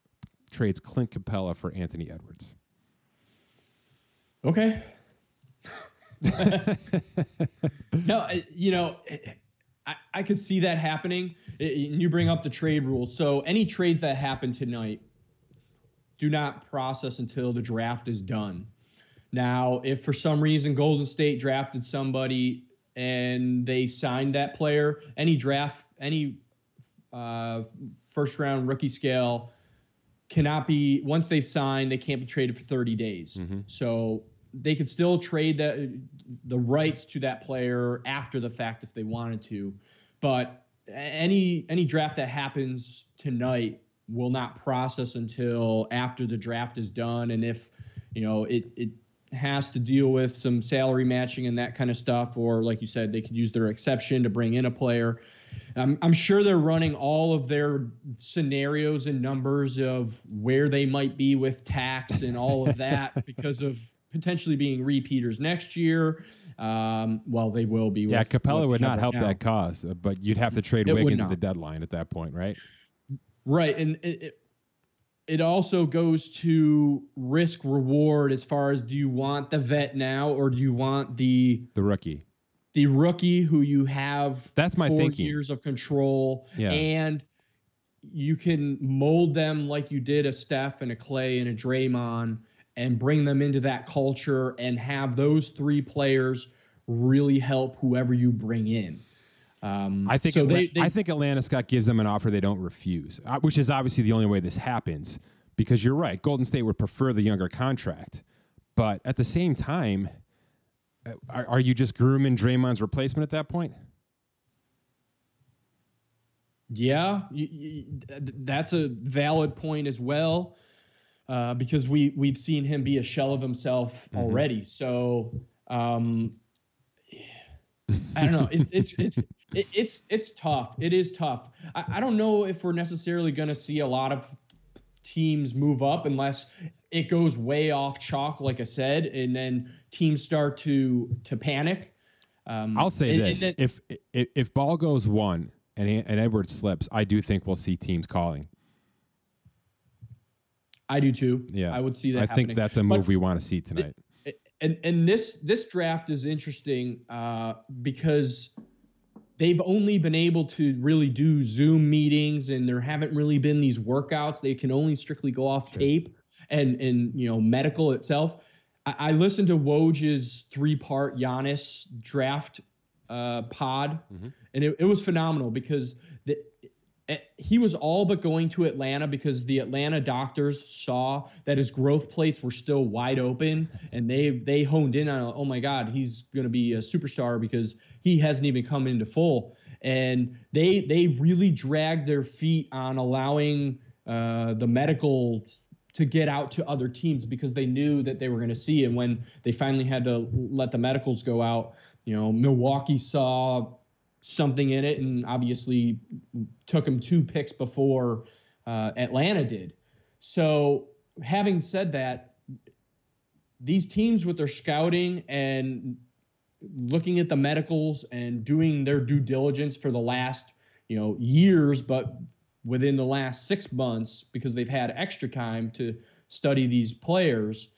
trades Clint Capella for Anthony Edwards. Okay. No, you know, I, I could see that happening. You bring up the trade rule. So any trades that happen tonight do not process until the draft is done. Now, if for some reason Golden State drafted somebody and they signed that player, any draft, any uh, first-round rookie scale cannot be, once they sign, they can't be traded for thirty days. Mm-hmm. So they could still trade the, the rights to that player after the fact if they wanted to. But any any draft that happens tonight will not process until after the draft is done. And if, you know, it it has to deal with some salary matching and that kind of stuff, or like you said, they could use their exception to bring in a player. I'm, I'm sure they're running all of their scenarios and numbers of where they might be with tax and all of that because of potentially being repeaters next year. Um, well, they will be. With yeah, Capella would not help now. that cause, but you'd have to trade it Wiggins at the deadline at that point, right? Right, and it, it It also goes to risk reward as far as, do you want the vet now or do you want the the rookie, the rookie who you have that's my four thinking years of control, yeah. and you can mold them like you did a Steph and a Clay and a Draymond, and bring them into that culture and have those three players really help whoever you bring in. Um, I think so Atla- they, they, I think Atlanta, Scott, gives them an offer they don't refuse, which is obviously the only way this happens, because you're right. Golden State would prefer the younger contract. But at the same time, are, are you just grooming Draymond's replacement at that point? Yeah, you, you, that's a valid point as well, uh, because we, we've seen him be a shell of himself mm-hmm. already. So um, I don't know. It, it's it's it, it's it's tough. It is tough. I, I don't know if we're necessarily going to see a lot of teams move up unless it goes way off chalk, like I said, and then teams start to to panic. Um, I'll say and, this: and then, if, if if Ball goes one and and Edwards slips, I do think we'll see teams calling. I do too. Yeah, I would see that. I happening. think that's a move but we want to see tonight. Th- And and this this draft is interesting uh, because they've only been able to really do Zoom meetings, and there haven't really been these workouts. They can only strictly go off sure. tape and and you know medical itself. I, I listened to Woj's three part Giannis draft uh, pod, mm-hmm. and it, it was phenomenal because the, it, he was all but going to Atlanta because the Atlanta doctors saw that his growth plates were still wide open, and they they honed in on, oh my God, he's going to be a superstar because he hasn't even come into full. And they they really dragged their feet on allowing uh, the medical to get out to other teams because they knew that they were going to see. And when they finally had to let the medicals go out, you know, Milwaukee saw something in it and obviously took him two picks before uh, Atlanta did. So having said that, these teams with their scouting and looking at the medicals and doing their due diligence for the last, you know, years, but within the last six months, because they've had extra time to study these players,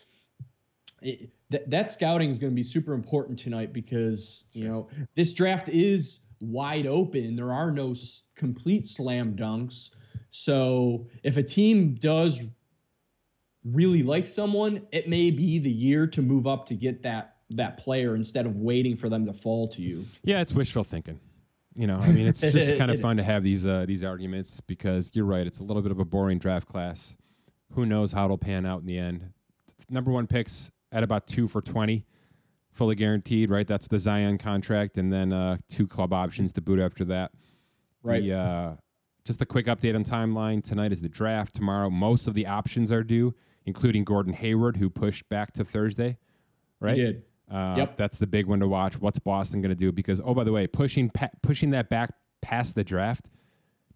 it, th- that scouting is going to be super important tonight because, you know, this draft is wide open. There are no s- complete slam dunks. So if a team does really like someone, it may be the year to move up to get that, that player instead of waiting for them to fall to you. Yeah. It's wishful thinking, you know, I mean, it's just kind of fun is. to have these, uh, these arguments because you're right. It's a little bit of a boring draft class. Who knows how it'll pan out in the end. Number one picks at about two for twenty, fully guaranteed, right? That's the Zion contract, and then uh, two club options to boot after that. Right. The, uh, just a quick update on timeline. Tonight is the draft. Tomorrow, most of the options are due, including Gordon Hayward, who pushed back to Thursday, right? He did. Uh, yep. That's the big one to watch. What's Boston going to do? Because, oh, by the way, pushing pa- pushing that back past the draft,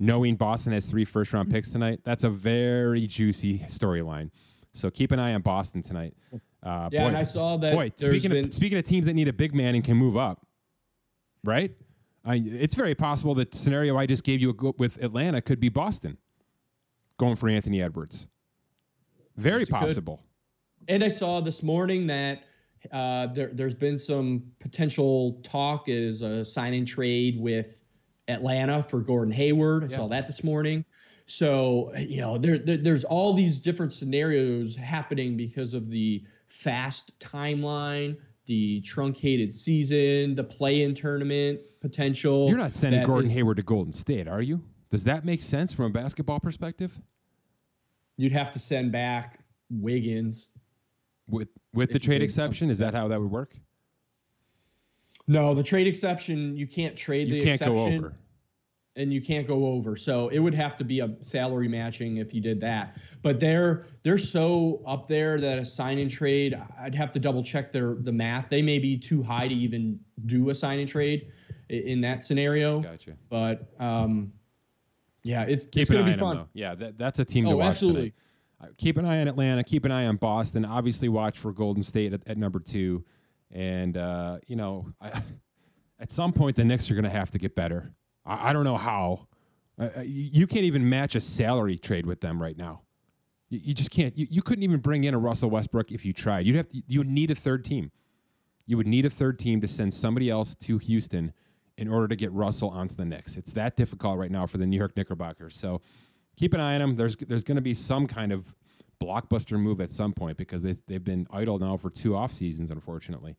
knowing Boston has three first-round picks tonight, that's a very juicy storyline. So keep an eye on Boston tonight. Uh, yeah, boy, and I saw that. Boy, speaking of, speaking of teams that need a big man and can move up, right? I, it's very possible that the scenario I just gave you with Atlanta could be Boston going for Anthony Edwards. Very yes, possible. Could. And I saw this morning that uh, there, there's been some potential talk is a sign-in trade with Atlanta for Gordon Hayward. I yeah. saw that this morning. So, you know, there, there there's all these different scenarios happening because of the fast timeline, the truncated season, the play-in tournament potential. You're not sending Gordon is, Hayward to Golden State, are you? Does that make sense from a basketball perspective? You'd have to send back Wiggins. With with the trade exception? Is that how that would work? No, the trade exception, you can't trade you the can't exception. You can't go over. And you can't go over. So it would have to be a salary matching if you did that. But they're they're so up there that a sign-in trade, I'd have to double-check their the math. They may be too high to even do a sign-in trade in that scenario. Gotcha. But, um, yeah, it, it's going to be fun. Them, yeah, that, that's a team to oh, watch absolutely. tonight. Keep an eye on Atlanta. Keep an eye on Boston. Obviously, watch for Golden State at, at number two. And, uh, you know, I, at some point, the Knicks are going to have to get better. I don't know how. Uh, you can't even match a salary trade with them right now. You, you just can't. You, you couldn't even bring in a Russell Westbrook if you tried. You'd have to, you would need a third team. You would need a third team to send somebody else to Houston in order to get Russell onto the Knicks. It's that difficult right now for the New York Knickerbockers. So keep an eye on them. There's there's going to be some kind of blockbuster move at some point, because they, they've been idle now for two off seasons, unfortunately.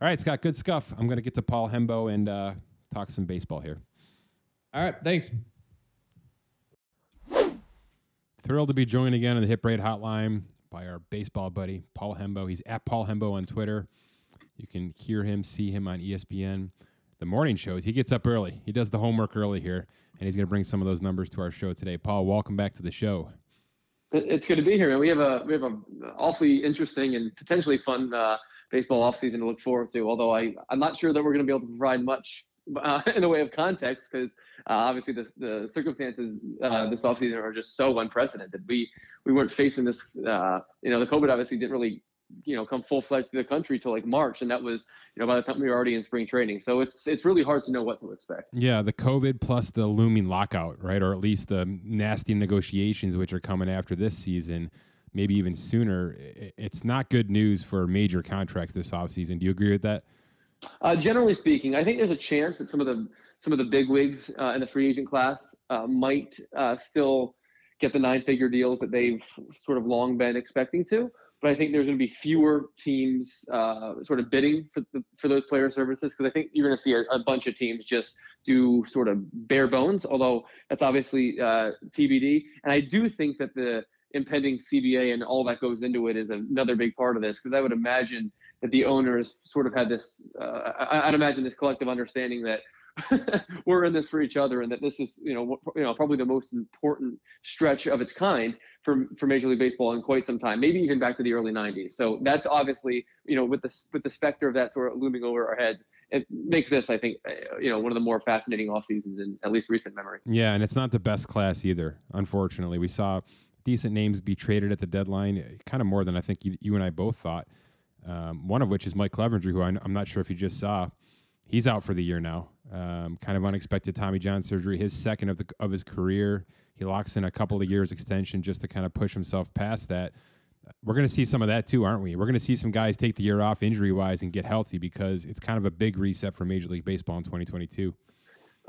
All right, Scott, good stuff. I'm going to get to Paul Hembo and uh, talk some baseball here. All right, thanks. Thrilled to be joined again on the Hip Rate Hotline by our baseball buddy, Paul Hembo. He's at Paul Hembo on Twitter. You can hear him, see him on E S P N. The morning shows, he gets up early. He does the homework early here, and he's going to bring some of those numbers to our show today. Paul, welcome back to the show. It's good to be here, man. We have a we have an awfully interesting and potentially fun uh, baseball offseason to look forward to, although I, I'm not sure that we're going to be able to provide much uh, in the way of context, because uh, obviously the, the circumstances uh, this offseason are just so unprecedented. We we weren't facing this, uh, you know, the COVID obviously didn't really you know, come full-fledged to the country till like March. And that was, you know, by the time we were already in spring training. So it's, it's really hard to know what to expect. Yeah. The COVID plus the looming lockout, right? Or at least the nasty negotiations, which are coming after this season, maybe even sooner. It's not good news for major contracts this offseason. Do you agree with that? Uh, generally speaking, I think there's a chance that some of the, some of the big wigs uh, in the free agent class uh, might uh, still get the nine figure deals that they've sort of long been expecting to. But I think there's going to be fewer teams uh, sort of bidding for the, for those player services, because I think you're going to see a, a bunch of teams just do sort of bare bones, although that's obviously uh, T B D. And I do think that the impending C B A and all that goes into it is another big part of this, because I would imagine that the owners sort of had this uh, – I'd imagine this collective understanding that we're in this for each other, and that this is, you know, you know, probably the most important stretch of its kind for for Major League Baseball in quite some time, maybe even back to the early nineties. So that's obviously, you know, with the with the specter of that sort of looming over our heads, it makes this, I think, you know, one of the more fascinating off seasons in at least recent memory. Yeah, and it's not the best class either. Unfortunately, we saw decent names be traded at the deadline, kind of more than I think you, you and I both thought. Um, one of which is Mike Clevenger, who I, I'm not sure if you just saw. He's out for the year now. Um, kind of unexpected Tommy John surgery, his second of the of his career. He locks in a couple of years extension just to kind of push himself past that. We're going to see some of that too, aren't we? We're going to see some guys take the year off injury-wise and get healthy, because it's kind of a big reset for Major League Baseball in twenty twenty-two.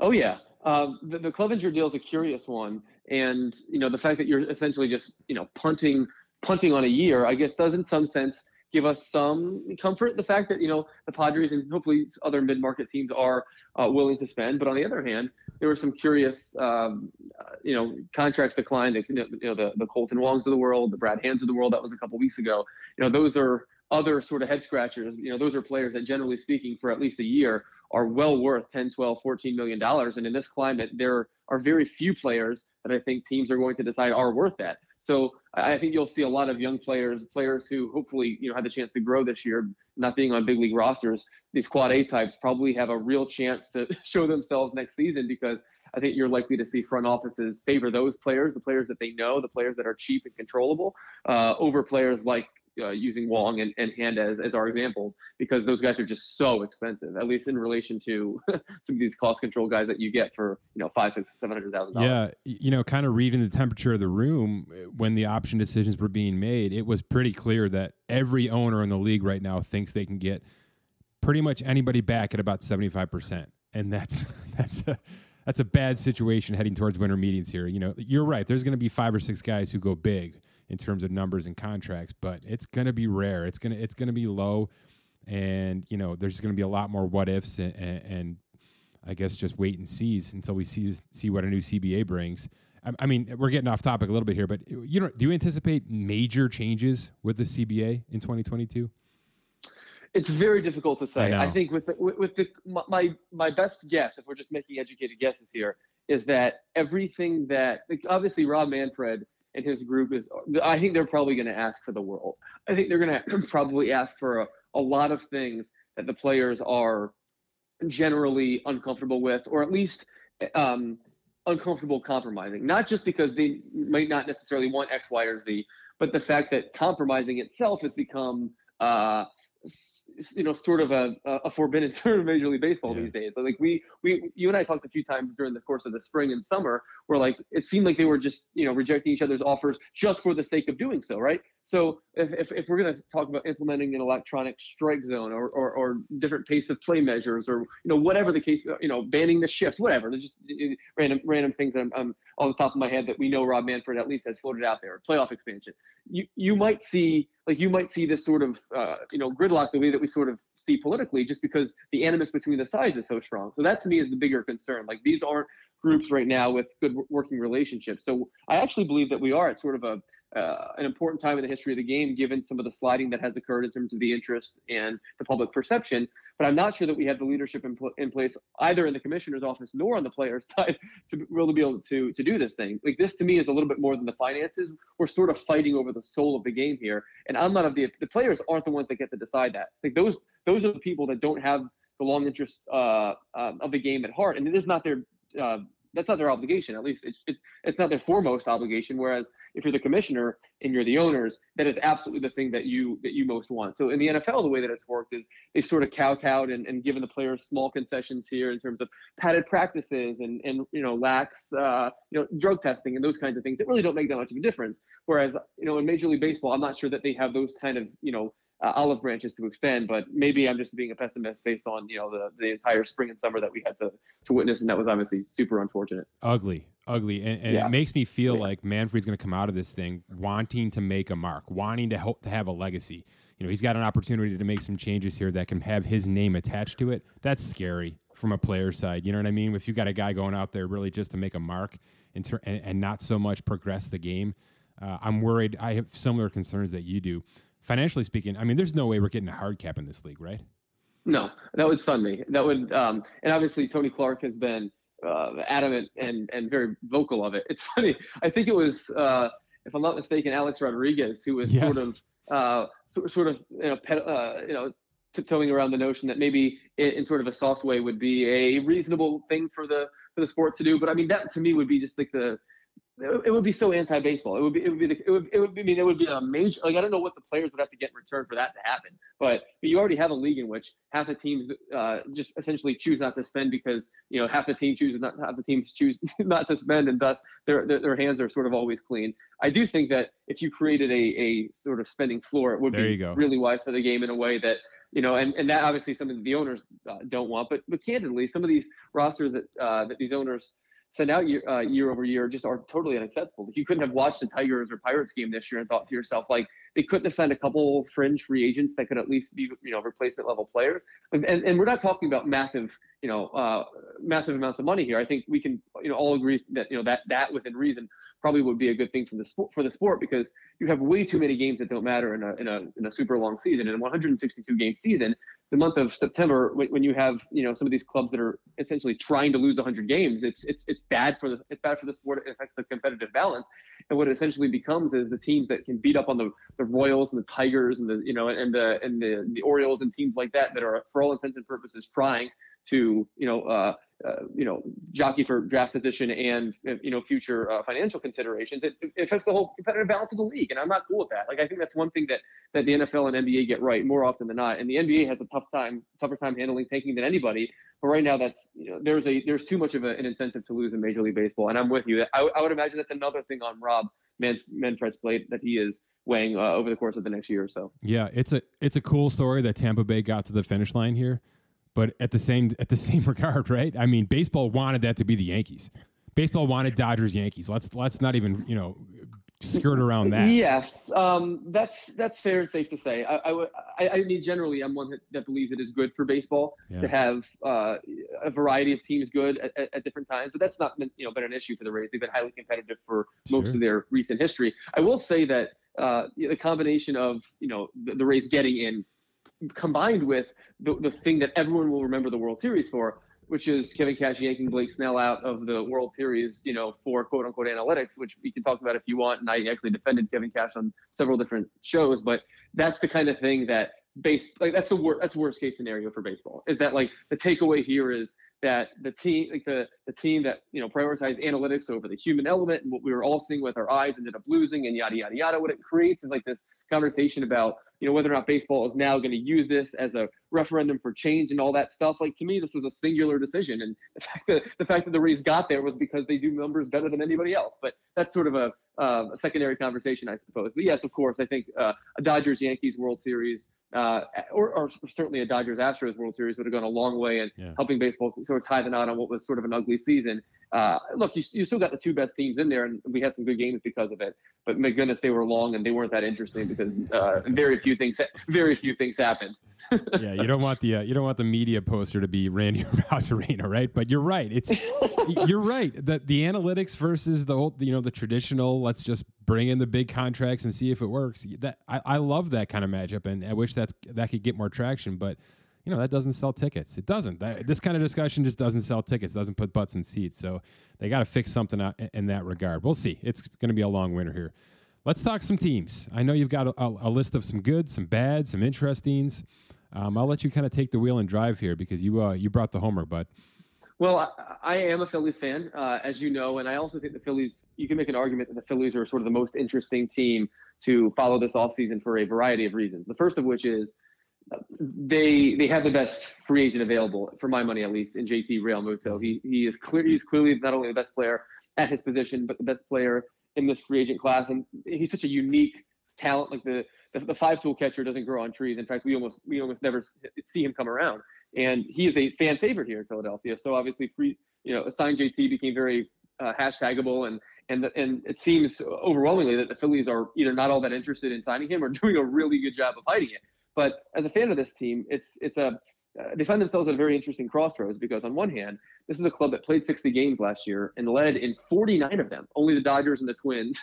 Oh, yeah. Uh, the, the Clevenger deal is a curious one. And, you know, the fact that you're essentially just, you know, punting, punting on a year, I guess, does in some sense – give us some comfort, the fact that, you know, the Padres and hopefully other mid-market teams are uh, willing to spend. But on the other hand, there were some curious, um, uh, you know, contracts declined, you know, the, the Colton Wongs of the world, the Brad Hands of the world. That was a couple weeks ago. You know, those are other sort of head scratchers. You know, those are players that, generally speaking, for at least a year are well worth ten, twelve, fourteen million dollars. And in this climate, there are very few players that I think teams are going to decide are worth that. So I think you'll see a lot of young players, players who hopefully, you know, had the chance to grow this year, not being on big league rosters. These quad A types probably have a real chance to show themselves next season, because I think you're likely to see front offices favor those players, the players that they know, the players that are cheap and controllable, uh, over players like uh, using Wong and, and Hand as, as our examples, because those guys are just so expensive, at least in relation to some of these cost control guys that you get for, you know, five, six, seven hundred thousand dollars. Yeah. You know, kind of reading the temperature of the room when the option decisions were being made, it was pretty clear that every owner in the league right now thinks they can get pretty much anybody back at about seventy-five percent. And that's, that's a, that's a bad situation heading towards winter meetings here. You know, you're right. There's going to be five or six guys who go big in terms of numbers and contracts, but it's going to be rare. It's going to, it's going to be low. And, you know, there's going to be a lot more what ifs and, and, and I guess just wait and sees until we see, see what a new C B A brings. I, I mean, we're getting off topic a little bit here, but you don't, do you anticipate major changes with the C B A in twenty twenty-two? It's very difficult to say. I, I think with the, with the, my, my best guess, if we're just making educated guesses here, is that everything that, like, obviously Rob Manfred and his group is, I think they're probably going to ask for the world. I think they're going to probably ask for a, a lot of things that the players are generally uncomfortable with, or at least um, uncomfortable compromising, not just because they might not necessarily want X, Y, or Z, but the fact that compromising itself has become uh, you know, sort of a, a forbidden term in Major League Baseball yeah. these days. So, like, we, we, you and I talked a few times during the course of the spring and summer where, like, it seemed like they were just, you know, rejecting each other's offers just for the sake of doing so, right? So if, if, if we're going to talk about implementing an electronic strike zone or, or, or different pace of play measures or, you know, whatever the case, you know, banning the shift, whatever, there's just random random things that I'm, I'm on the top of my head that we know Rob Manfred at least has floated out there, or playoff expansion. You you might see like you might see this sort of, uh, you know, gridlock the way that we sort of see politically, just because the animus between the sides is so strong. So that to me is the bigger concern. Like these aren't groups right now with good working relationships. So I actually believe that we are at sort of a Uh, an important time in the history of the game, given some of the sliding that has occurred in terms of the interest and the public perception. But I'm not sure that we have the leadership in, pl- in place either in the commissioner's office nor on the player's side to really be able to to do this thing. Like this to me is a little bit more than the finances. We're sort of fighting over the soul of the game here, and I'm not of the the players aren't the ones that get to decide that. Like those those are the people that don't have the long interest uh, um, of the game at heart, and it is not their. Uh, That's not their obligation. At least it, it, it's not their foremost obligation. Whereas if you're the commissioner and you're the owners, that is absolutely the thing that you that you most want. So in the N F L, the way that it's worked is they sort of kowtowed and, and given the players small concessions here in terms of padded practices and, and you know, lax, uh, you know, drug testing and those kinds of things that really don't make that much of a difference. Whereas, you know, in Major League Baseball, I'm not sure that they have those kind of, you know, Uh, olive branches to extend, but maybe I'm just being a pessimist based on, you know, the, the entire spring and summer that we had to, to witness. And that was obviously super unfortunate. Ugly, ugly. And, and yeah. It makes me feel yeah. like Manfred's going to come out of this thing wanting to make a mark, wanting to hope to have a legacy. You know, he's got an opportunity to make some changes here that can have his name attached to it. That's scary from a player's side. You know what I mean? If you got a guy going out there really just to make a mark and, ter- and, and not so much progress the game, uh, I'm worried. I have similar concerns that you do. Financially speaking, I mean, there's no way we're getting a hard cap in this league, right? No, that would stun me. That would, um, and obviously Tony Clark has been uh, adamant and and very vocal of it. It's funny. I think it was, uh, if I'm not mistaken, Alex Rodriguez, who was yes. sort of, uh, so, sort of, you know, pet, uh, you know, tiptoeing around the notion that maybe in, in sort of a soft way would be a reasonable thing for the for the sport to do. But I mean, that to me would be just like the. It would be so anti-baseball. It would be. It would be. The, it would. It would be, I mean, it would be a major. Like I don't know what the players would have to get in return for that to happen. But, but you already have a league in which half the teams uh, just essentially choose not to spend because you know half the team chooses not. Half the teams choose not to spend, and thus their, their their hands are sort of always clean. I do think that if you created a a sort of spending floor, it would there be really wise for the game in a way that. You know, and, and that obviously something that the owners uh, don't want. But but candidly, some of these rosters that uh, that these owners send out year, uh, year over year just are totally unacceptable. Like you couldn't have watched the Tigers or Pirates game this year and thought to yourself, like, they couldn't have signed a couple fringe free agents that could at least be, you know, replacement level players. And and, and we're not talking about massive, you know, uh, massive amounts of money here. I think we can, you know, all agree that, you know, that that within reason probably would be a good thing for the sport, for the sport because you have way too many games that don't matter in a in a in a super long season. In a one hundred sixty-two game season, the month of September, when, when you have you know some of these clubs that are essentially trying to lose one hundred games, it's it's it's bad for the it's bad for the sport. It affects the competitive balance, and what it essentially becomes is the teams that can beat up on the, the Royals and the Tigers and the you know and the and the, the Orioles and teams like that that are for all intents and purposes trying to you know. Uh, Uh, you know, jockey for draft position and, you know, future uh, financial considerations. It, it affects the whole competitive balance of the league. And I'm not cool with that. Like, I think that's one thing that, that the N F L and N B A get right more often than not. And the N B A has a tough time, tougher time handling tanking than anybody. But right now that's, you know, there's a, there's too much of a, an incentive to lose in Major League Baseball. And I'm with you. I, I would imagine that's another thing on Rob Manf- Manfred's plate that he is weighing uh, over the course of the next year or so. Yeah. It's a, it's a cool story that Tampa Bay got to the finish line here. But at the same at the same regard, right? I mean, baseball wanted that to be the Yankees. Baseball wanted Dodgers Yankees. Let's let's not even you know skirt around that. Yes, um, that's that's fair and safe to say. I, I, I, I mean, generally, I'm one that, that believes it is good for baseball yeah. to have uh, a variety of teams good at, at, at different times. But that's not been, you know been an issue for the Rays. They've been highly competitive for most sure. of their recent history. I will say that uh, the combination of you know the, the Rays getting in. Combined with the, the thing that everyone will remember the World Series for, which is Kevin Cash yanking Blake Snell out of the World Series, you know, for quote unquote analytics, which we can talk about if you want. And I actually defended Kevin Cash on several different shows, but that's the kind of thing that base like that's the worst that's worst case scenario for baseball. Is that like the takeaway here is that the team like the, the team that you know prioritized analytics over the human element and what we were all seeing with our eyes ended up losing and yada yada yada. What it creates is like this conversation about, you know, whether or not baseball is now going to use this as a referendum for change and all that stuff. Like, to me, this was a singular decision. And the fact that the fact that the Rays got there was because they do numbers better than anybody else. But that's sort of a, uh, a secondary conversation, I suppose. But yes, of course, I think uh, a Dodgers-Yankees World Series uh, or, or certainly a Dodgers-Astros World Series would have gone a long way in yeah. helping baseball sort of tie the knot on what was sort of an ugly season. Uh, look, you, you still got the two best teams in there, and we had some good games because of it. But my goodness, they were long, and they weren't that interesting because uh, very few things, very few things happened. Yeah, you don't want the uh, you don't want the media poster to be Randy Arozarena, right? But you're right. It's you're right. The the analytics versus the old, you know, the traditional. Let's just bring in the big contracts and see if it works. That I, I love that kind of matchup, and I wish that's that could get more traction, but. You know, that doesn't sell tickets. It doesn't. That, this kind of discussion just doesn't sell tickets, doesn't put butts in seats. So they got to fix something out in that regard. We'll see. It's going to be a long winter here. Let's talk some teams. I know you've got a, a list of some good, some bad, some interestings. Um, I'll let you kind of take the wheel and drive here because you uh, you brought the homer, bud. Well, I, I am a Phillies fan, uh, as you know, and I also think the Phillies, you can make an argument that the Phillies are sort of the most interesting team to follow this offseason for a variety of reasons. The first of which is They they have the best free agent available, for my money at least, in J T Realmuto. He he is clear he's clearly not only the best player at his position, but the best player in this free agent class. And he's such a unique talent. Like the the, the five tool catcher doesn't grow on trees. In fact, we almost we almost never see him come around. And he is a fan favorite here in Philadelphia. So obviously, free you know, sign J T became very uh, hashtagable and. And, the, and it seems overwhelmingly that the Phillies are either not all that interested in signing him or doing a really good job of hiding it. But as a fan of this team, it's it's a uh, they find themselves at a very interesting crossroads because on one hand, this is a club that played sixty games last year and led in forty-nine of them. Only the Dodgers and the Twins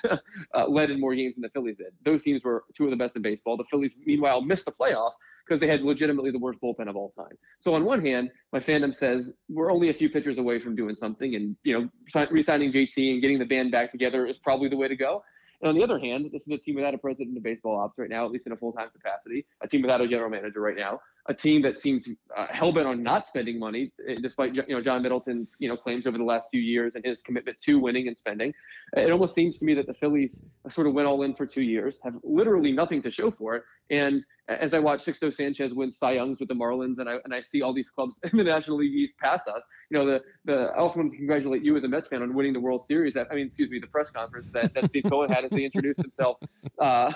uh, led in more games than the Phillies did. Those teams were two of the best in baseball. The Phillies, meanwhile, missed the playoffs because they had legitimately the worst bullpen of all time. So on one hand, my fandom says we're only a few pitchers away from doing something, and you know, re-signing J T and getting the band back together is probably the way to go. And on the other hand, this is a team without a president of baseball ops right now, at least in a full-time capacity, a team without a general manager right now, a team that seems uh, hell-bent on not spending money, despite you know John Middleton's you know claims over the last few years and his commitment to winning and spending. It almost seems to me that the Phillies sort of went all in for two years, have literally nothing to show for it. And as I watch Sixto Sanchez win Cy Youngs with the Marlins, and I and I see all these clubs in the National League East pass us, you know, the the I also want to congratulate you as a Mets fan on winning the World Series. At, I mean, excuse me, the press conference that, that Steve Cohen had as he introduced himself uh,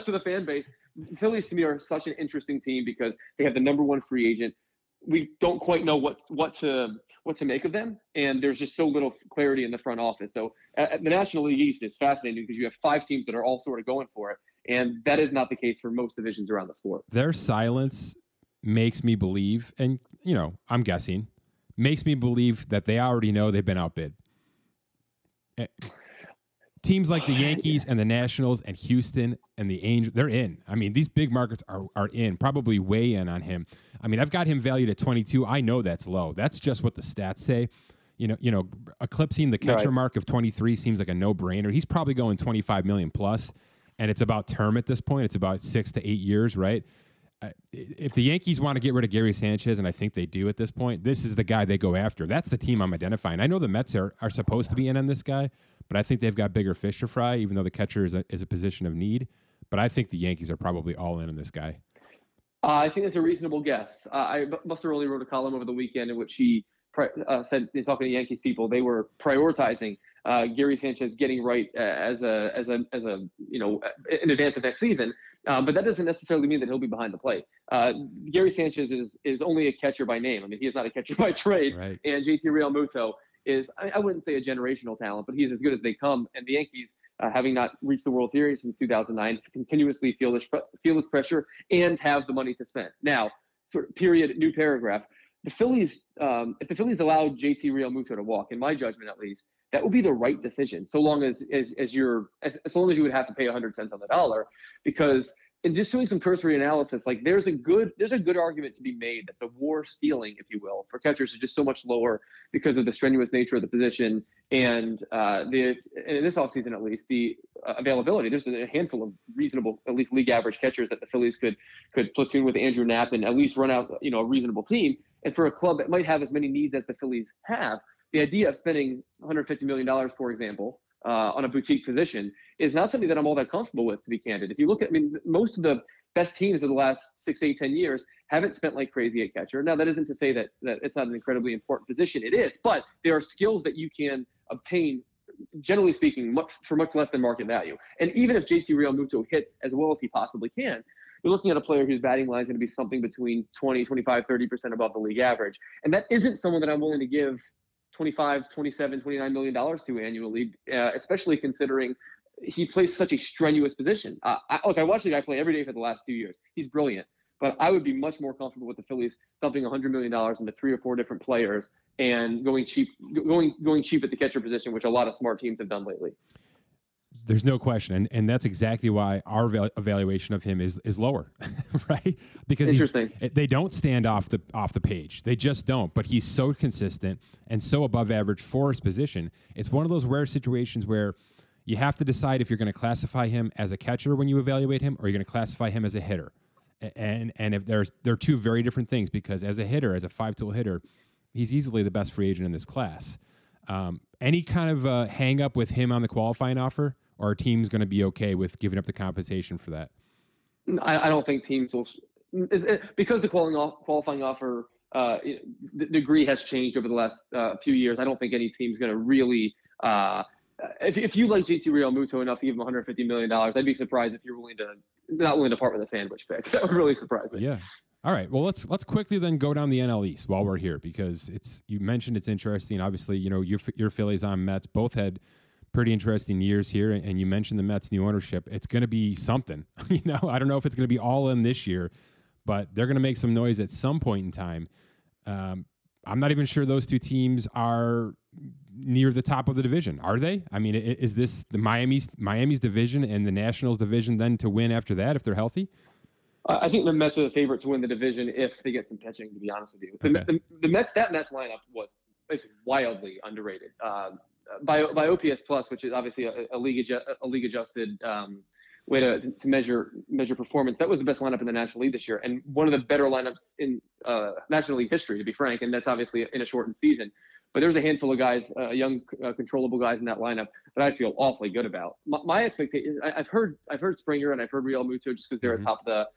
to the fan base. The Phillies to me are such an interesting team because they have the number one free agent. We don't quite know what what to what to make of them, and there's just so little clarity in the front office. So uh, the National League East is fascinating because you have five teams that are all sort of going for it. And that is not the case for most divisions around the sport. Their silence makes me believe, and, you know, I'm guessing, makes me believe that they already know they've been outbid. Teams like the Yankees and the Nationals and Houston and the Angels, they're in. I mean, these big markets are, are in, probably way in on him. I mean, I've got him valued at twenty-two. I know that's low. That's just what the stats say. You know, you know, eclipsing the catcher right. mark of twenty-three seems like a no-brainer. He's probably going twenty-five million plus. And it's about term at this point. It's about six to eight years, right? If the Yankees want to get rid of Gary Sanchez, and I think they do at this point, this is the guy they go after. That's the team I'm identifying. I know the Mets are, are supposed to be in on this guy, but I think they've got bigger fish to fry, even though the catcher is a, is a position of need. But I think the Yankees are probably all in on this guy. Uh, I think that's a reasonable guess. Uh, I Buster Olney wrote a column over the weekend in which he uh, said, in talking to Yankees people, they were prioritizing Uh, Gary Sanchez getting right uh, as a as a as a you know in advance of next season, uh, but that doesn't necessarily mean that he'll be behind the plate. Uh, Gary Sanchez is is only a catcher by name. I mean, he is not a catcher by trade. Right. And J T Realmuto is I, I wouldn't say a generational talent, but he's as good as they come. And the Yankees, uh, having not reached the World Series since two thousand nine, continuously feel this feel this pressure and have the money to spend. Now, sort of period, new paragraph. The Phillies, um, if the Phillies allowed J T Realmuto to walk, in my judgment at least, that would be the right decision, so long as as as you're as, as long as you would have to pay one hundred cents on the dollar, because in just doing some cursory analysis, like there's a good there's a good argument to be made that the war stealing, if you will, for catchers is just so much lower because of the strenuous nature of the position and uh, the and in this offseason at least the uh, availability. There's a handful of reasonable, at least league average catchers that the Phillies could could platoon with Andrew Knapp and at least run out you know a reasonable team. And for a club that might have as many needs as the Phillies have, the idea of spending one hundred fifty million dollars, for example, uh, on a boutique position is not something that I'm all that comfortable with, to be candid. If you look at, I mean, most of the best teams of the last six, eight, ten years haven't spent like crazy at catcher. Now, that isn't to say that, that it's not an incredibly important position. It is, but there are skills that you can obtain, generally speaking, much, for much less than market value. And even if J T Realmuto hits as well as he possibly can, you're looking at a player whose batting line is going to be something between twenty, twenty-five, thirty percent above the league average. And that isn't someone that I'm willing to give twenty-five, twenty-seven, twenty-nine million dollars to annually, uh, especially considering he plays such a strenuous position. Uh, I, look, I watched the guy play every day for the last few years. He's brilliant, but I would be much more comfortable with the Phillies dumping one hundred million dollars into three or four different players and going cheap, going going cheap at the catcher position, which a lot of smart teams have done lately. There's no question, and and that's exactly why our val- evaluation of him is is lower, right? Because Interesting. they don't stand off the off the page, they just don't. But he's so consistent and so above average for his position. It's one of those rare situations where you have to decide if you're going to classify him as a catcher when you evaluate him, or you're going to classify him as a hitter. And and if there's there are two very different things, because as a hitter, as a five-tool hitter, he's easily the best free agent in this class. Um, any kind of uh, hang-up with him on the qualifying offer, or are teams going to be okay with giving up the compensation for that? I, I don't think teams will, because the qualifying offer uh, the degree has changed over the last uh, few years. I don't think any team's going to really. Uh, If if you like J T Realmuto enough to give him one hundred fifty million dollars, I'd be surprised if you're willing to not willing to part with a sandwich pick. That would really surprise me. Yeah. All right. Well, let's let's quickly then go down the N L East while we're here, because it's you mentioned it's interesting. Obviously, you know your your Phillies on Mets both had pretty interesting years here, and you mentioned the Mets' new ownership. It's going to be something. You know, I don't know if it's going to be all in this year, but they're going to make some noise at some point in time. Um, I'm not even sure those two teams are near the top of the division, are they? I mean, is this the Miami's Miami's division and the Nationals division then to win after that if they're healthy? I think the Mets are the favorite to win the division if they get some pitching, to be honest with you. The, okay. the, the Mets, that Mets lineup was it's wildly underrated. Uh, by by O P S plus, which is obviously a, a league adju- a league adjusted um, way to, to measure measure performance, that was the best lineup in the National League this year, and one of the better lineups in uh, National League history, to be frank. And that's obviously in a shortened season. But there's a handful of guys, uh, young, uh, controllable guys in that lineup that I feel awfully good about. My, my expectation, I, I've heard, I've heard Springer and I've heard Realmuto just because they're mm-hmm. atop the,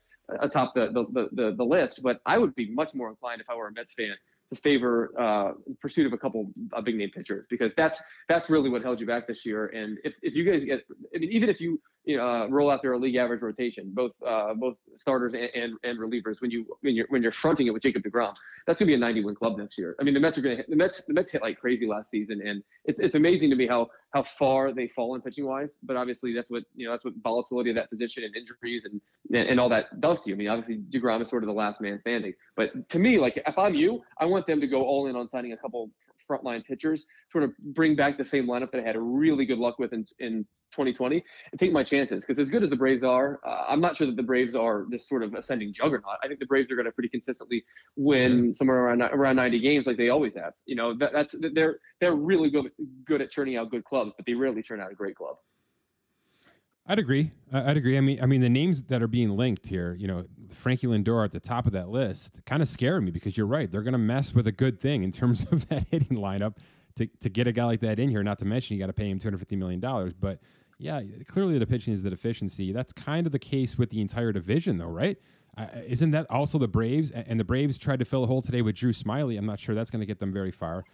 atop the the, the the list. But I would be much more inclined if I were a Mets fan to favor uh, pursuit of a couple uh, big name pitchers, because that's that's really what held you back this year. And if, if you guys get, I mean, even if you, you know, uh, roll out their league average rotation, both uh, both starters and, and, and relievers, when you when you're when you're fronting it with Jacob DeGrom, that's gonna be a ninety win club next year. I mean, the Mets are gonna the Mets the Mets hit like crazy last season, and it's it's amazing to me how how far they've fallen pitching wise. But obviously that's what you know that's what volatility of that position and injuries and, and and all that does to you. I mean, obviously DeGrom is sort of the last man standing. But to me, like if I'm you, I want them to go all in on signing a couple frontline pitchers, sort of bring back the same lineup that I had really good luck with in in twenty twenty, and take my chances, because as good as the Braves are, uh, I'm not sure that the Braves are this sort of ascending juggernaut. I think the Braves are going to pretty consistently win somewhere around around ninety games, like they always have. You know, that, that's they're they're really good good at churning out good clubs, but they rarely churn out a great club. I'd agree. I'd agree. I mean, I mean, the names that are being linked here, you know, Frankie Lindor at the top of that list kind of scare me, because you're right. They're going to mess with a good thing in terms of that hitting lineup to, to get a guy like that in here. Not to mention you got to pay him two hundred fifty million dollars. But, yeah, clearly the pitching is the deficiency. That's kind of the case with the entire division, though, right? Uh, isn't that also the Braves? And the Braves tried to fill a hole today with Drew Smyly. I'm not sure that's going to get them very far.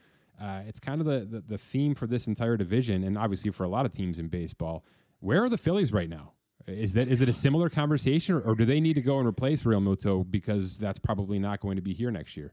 Uh, it's kind of the, the, the theme for this entire division, and obviously for a lot of teams in baseball. Where are the Phillies right now? Is that is it a similar conversation, or, or do they need to go and replace Realmuto, because that's probably not going to be here next year?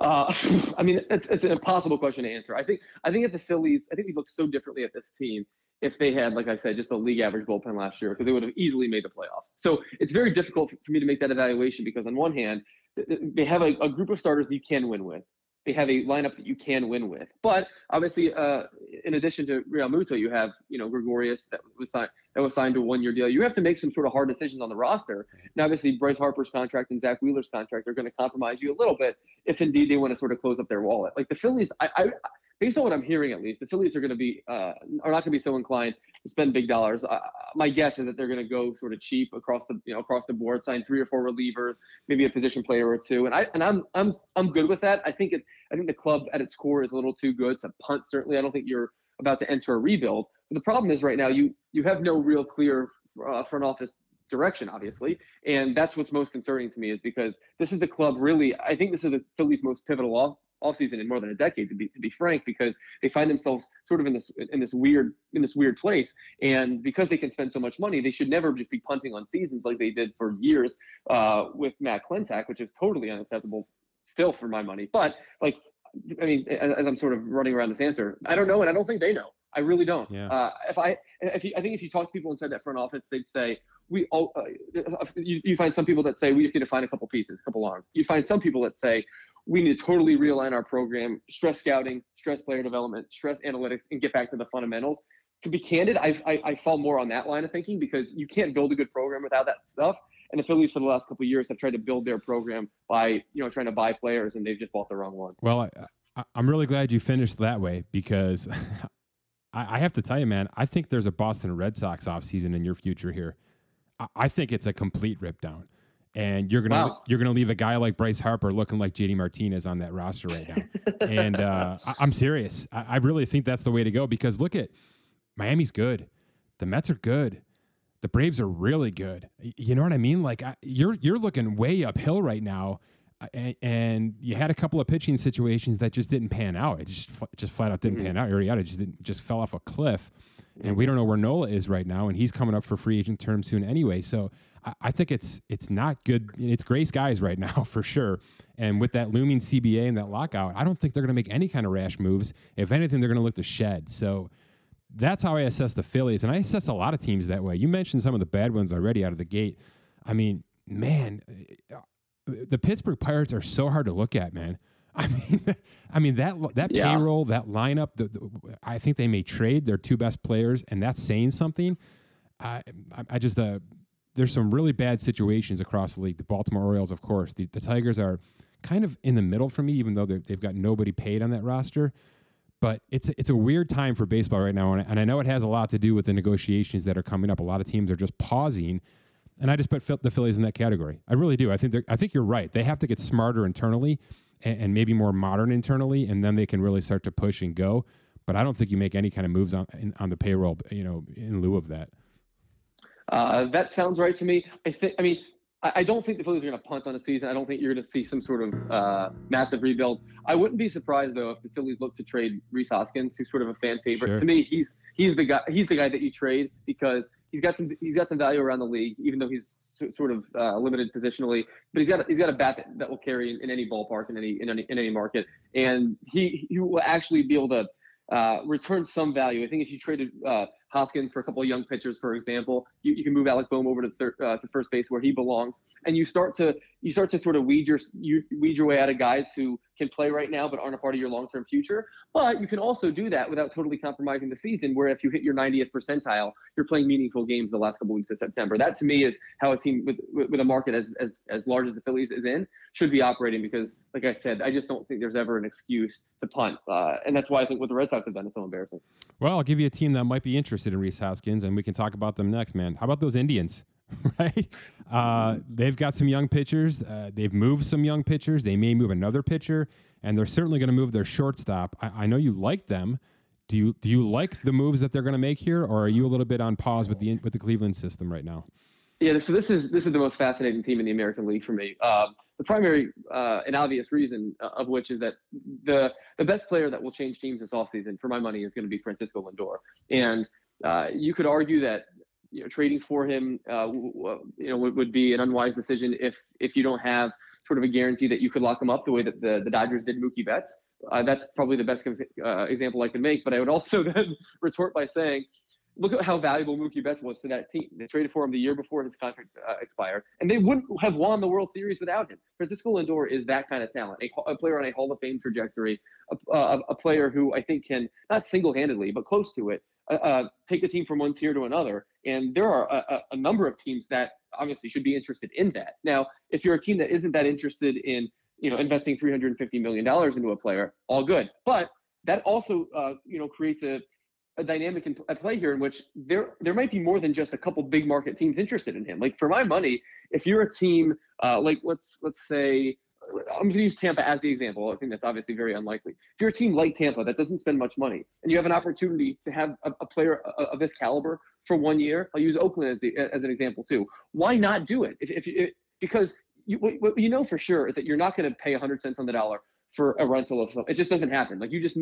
Uh, I mean, it's it's an impossible question to answer. I think I think at the Phillies, I think we look so differently at this team if they had, like I said, just a league average bullpen last year, because they would have easily made the playoffs. So it's very difficult for me to make that evaluation, because on one hand, they have a, a group of starters that you can win with. They have a lineup that you can win with, but obviously, uh, in addition to Realmuto, you have you know Gregorius that was signed that was signed to a one-year deal. You have to make some sort of hard decisions on the roster. Now, obviously, Bryce Harper's contract and Zach Wheeler's contract are going to compromise you a little bit if indeed they want to sort of close up their wallet. Like the Phillies, I, I based on what I'm hearing at least, the Phillies are going to be uh, are not going to be so inclined to spend big dollars. Uh, my guess is that they're going to go sort of cheap across the you know across the board, sign three or four relievers, maybe a position player or two, and I and I'm I'm I'm good with that. I think it. I think the club at its core is a little too good to punt. Certainly, I don't think you're about to enter a rebuild. But the problem is right now you you have no real clear uh, front office direction, obviously, and that's what's most concerning to me, is because this is a club really, I think this is the Phillies' most pivotal off offseason in more than a decade, to be to be frank, because they find themselves sort of in this in this weird in this weird place, and because they can spend so much money, they should never just be punting on seasons like they did for years uh, with Matt Klentak, which is totally unacceptable still for my money. But like, I mean, as I'm sort of running around this answer, I don't know, and I don't think they know. I really don't. Yeah. Uh, if I, if you, I think if you talk to people inside that front office, they'd say we all. Uh, you, you find some people that say we just need to find a couple pieces, a couple arms. You find some people that say we need to totally realign our program, stress scouting, stress player development, stress analytics, and get back to the fundamentals. To be candid, I, I, I fall more on that line of thinking, because you can't build a good program without that stuff. And the Phillies for the last couple of years have tried to build their program by, you know, trying to buy players, and they've just bought the wrong ones. Well, I, I, I'm really glad you finished that way, because I, I have to tell you, man, I think there's a Boston Red Sox offseason in your future here. I, I think it's a complete rip down. And you're gonna wow. you're gonna leave a guy like Bryce Harper looking like J D Martinez on that roster right now. and uh, I, I'm serious. I, I really think that's the way to go, because look at Miami's good. The Mets are good. The Braves are really good. You know what I mean? Like I, you're you're looking way uphill right now, and, and you had a couple of pitching situations that just didn't pan out. It just just flat out didn't mm-hmm. pan out. Arrieta just didn't, just fell off a cliff, and we don't know where Nola is right now, and he's coming up for free agent term soon anyway. So. I think it's it's not good. It's gray skies right now for sure. And with that looming C B A and that lockout, I don't think they're going to make any kind of rash moves. If anything, they're going to look to shed. So that's how I assess the Phillies. And I assess a lot of teams that way. You mentioned some of the bad ones already out of the gate. I mean, man, the Pittsburgh Pirates are so hard to look at, man. I mean, I mean that that yeah. payroll, that lineup, the, the, I think they may trade their two best players, and that's saying something. I, I, I just... Uh, There's some really bad situations across the league. The Baltimore Orioles, of course. The, the Tigers are kind of in the middle for me, even though they've got nobody paid on that roster. But it's a, it's a weird time for baseball right now, and, and I know it has a lot to do with the negotiations that are coming up. A lot of teams are just pausing, and I just put the Phillies in that category. I really do. I think they're, I think you're right. They have to get smarter internally and, and maybe more modern internally, and then they can really start to push and go. But I don't think you make any kind of moves on in, on the payroll, you know, in lieu of that. Uh, that sounds right to me. I think. I mean, I, I don't think the Phillies are going to punt on a season. I don't think you're going to see some sort of uh, massive rebuild. I wouldn't be surprised though if the Phillies look to trade Rhys Hoskins, who's sort of a fan favorite. Sure. To me, he's he's the guy. He's the guy that you trade because he's got some he's got some value around the league, even though he's so, sort of uh, limited positionally. But he's got he's got a bat that, that will carry in, in any ballpark in any in any in any market, and he he will actually be able to. Uh, return some value. I think if you traded uh, Hoskins for a couple of young pitchers, for example, you, you can move Alec Boehm over to thir- uh, to first base where he belongs, and you start to you start to sort of weed your you weed your way out of guys who can play right now but aren't a part of your long-term future. But you can also do that without totally compromising the season. Where if you hit your ninetieth percentile, you're playing meaningful games the last couple of weeks of September. That to me is how a team with with a market as as as large as the Phillies is in should be operating. Because like I said, I just don't think there's ever an excuse to punt, uh, and that's why I think with the Red Sox. Have done is so embarrassing. Well, I'll give you a team that might be interested in Rhys Hoskins, and we can talk about them next, man. How about those Indians, right? Uh, they've got some young pitchers. Uh, they've moved some young pitchers. They may move another pitcher, and they're certainly going to move their shortstop. I, I know you like them. Do you do you like the moves that they're going to make here, or are you a little bit on pause with the with the Cleveland system right now? Yeah, so this is this is the most fascinating team in the American League for me. Uh, the primary uh, and obvious reason uh, of which is that the the best player that will change teams this offseason, for my money, is going to be Francisco Lindor. And uh, you could argue that you know, trading for him uh, w- w- you know, would, would be an unwise decision if if you don't have sort of a guarantee that you could lock him up the way that the, the Dodgers did Mookie Betts. Uh, that's probably the best uh, example I can make. But I would also then retort by saying, look at how valuable Mookie Betts was to that team. They traded for him the year before his contract uh, expired, and they wouldn't have won the World Series without him. Francisco Lindor is that kind of talent, a, a player on a Hall of Fame trajectory, a, a, a player who I think can, not single-handedly, but close to it, uh, uh, take the team from one tier to another. And there are a, a number of teams that obviously should be interested in that. Now, if you're a team that isn't that interested in, you know, investing three hundred fifty million dollars into a player, all good. But that also, uh, you know, creates a – a dynamic at play here in which there there might be more than just a couple big market teams interested in him. Like for my money, if you're a team uh, like let's let's say I'm going to use Tampa as the example. I think that's obviously very unlikely. If you're a team like Tampa that doesn't spend much money and you have an opportunity to have a, a player of this caliber for one year, I'll use Oakland as the as an example too. Why not do it? If if, if because you, what you know for sure is that you're not going to pay one hundred cents on the dollar for a rental of something. It just doesn't happen. Like you just.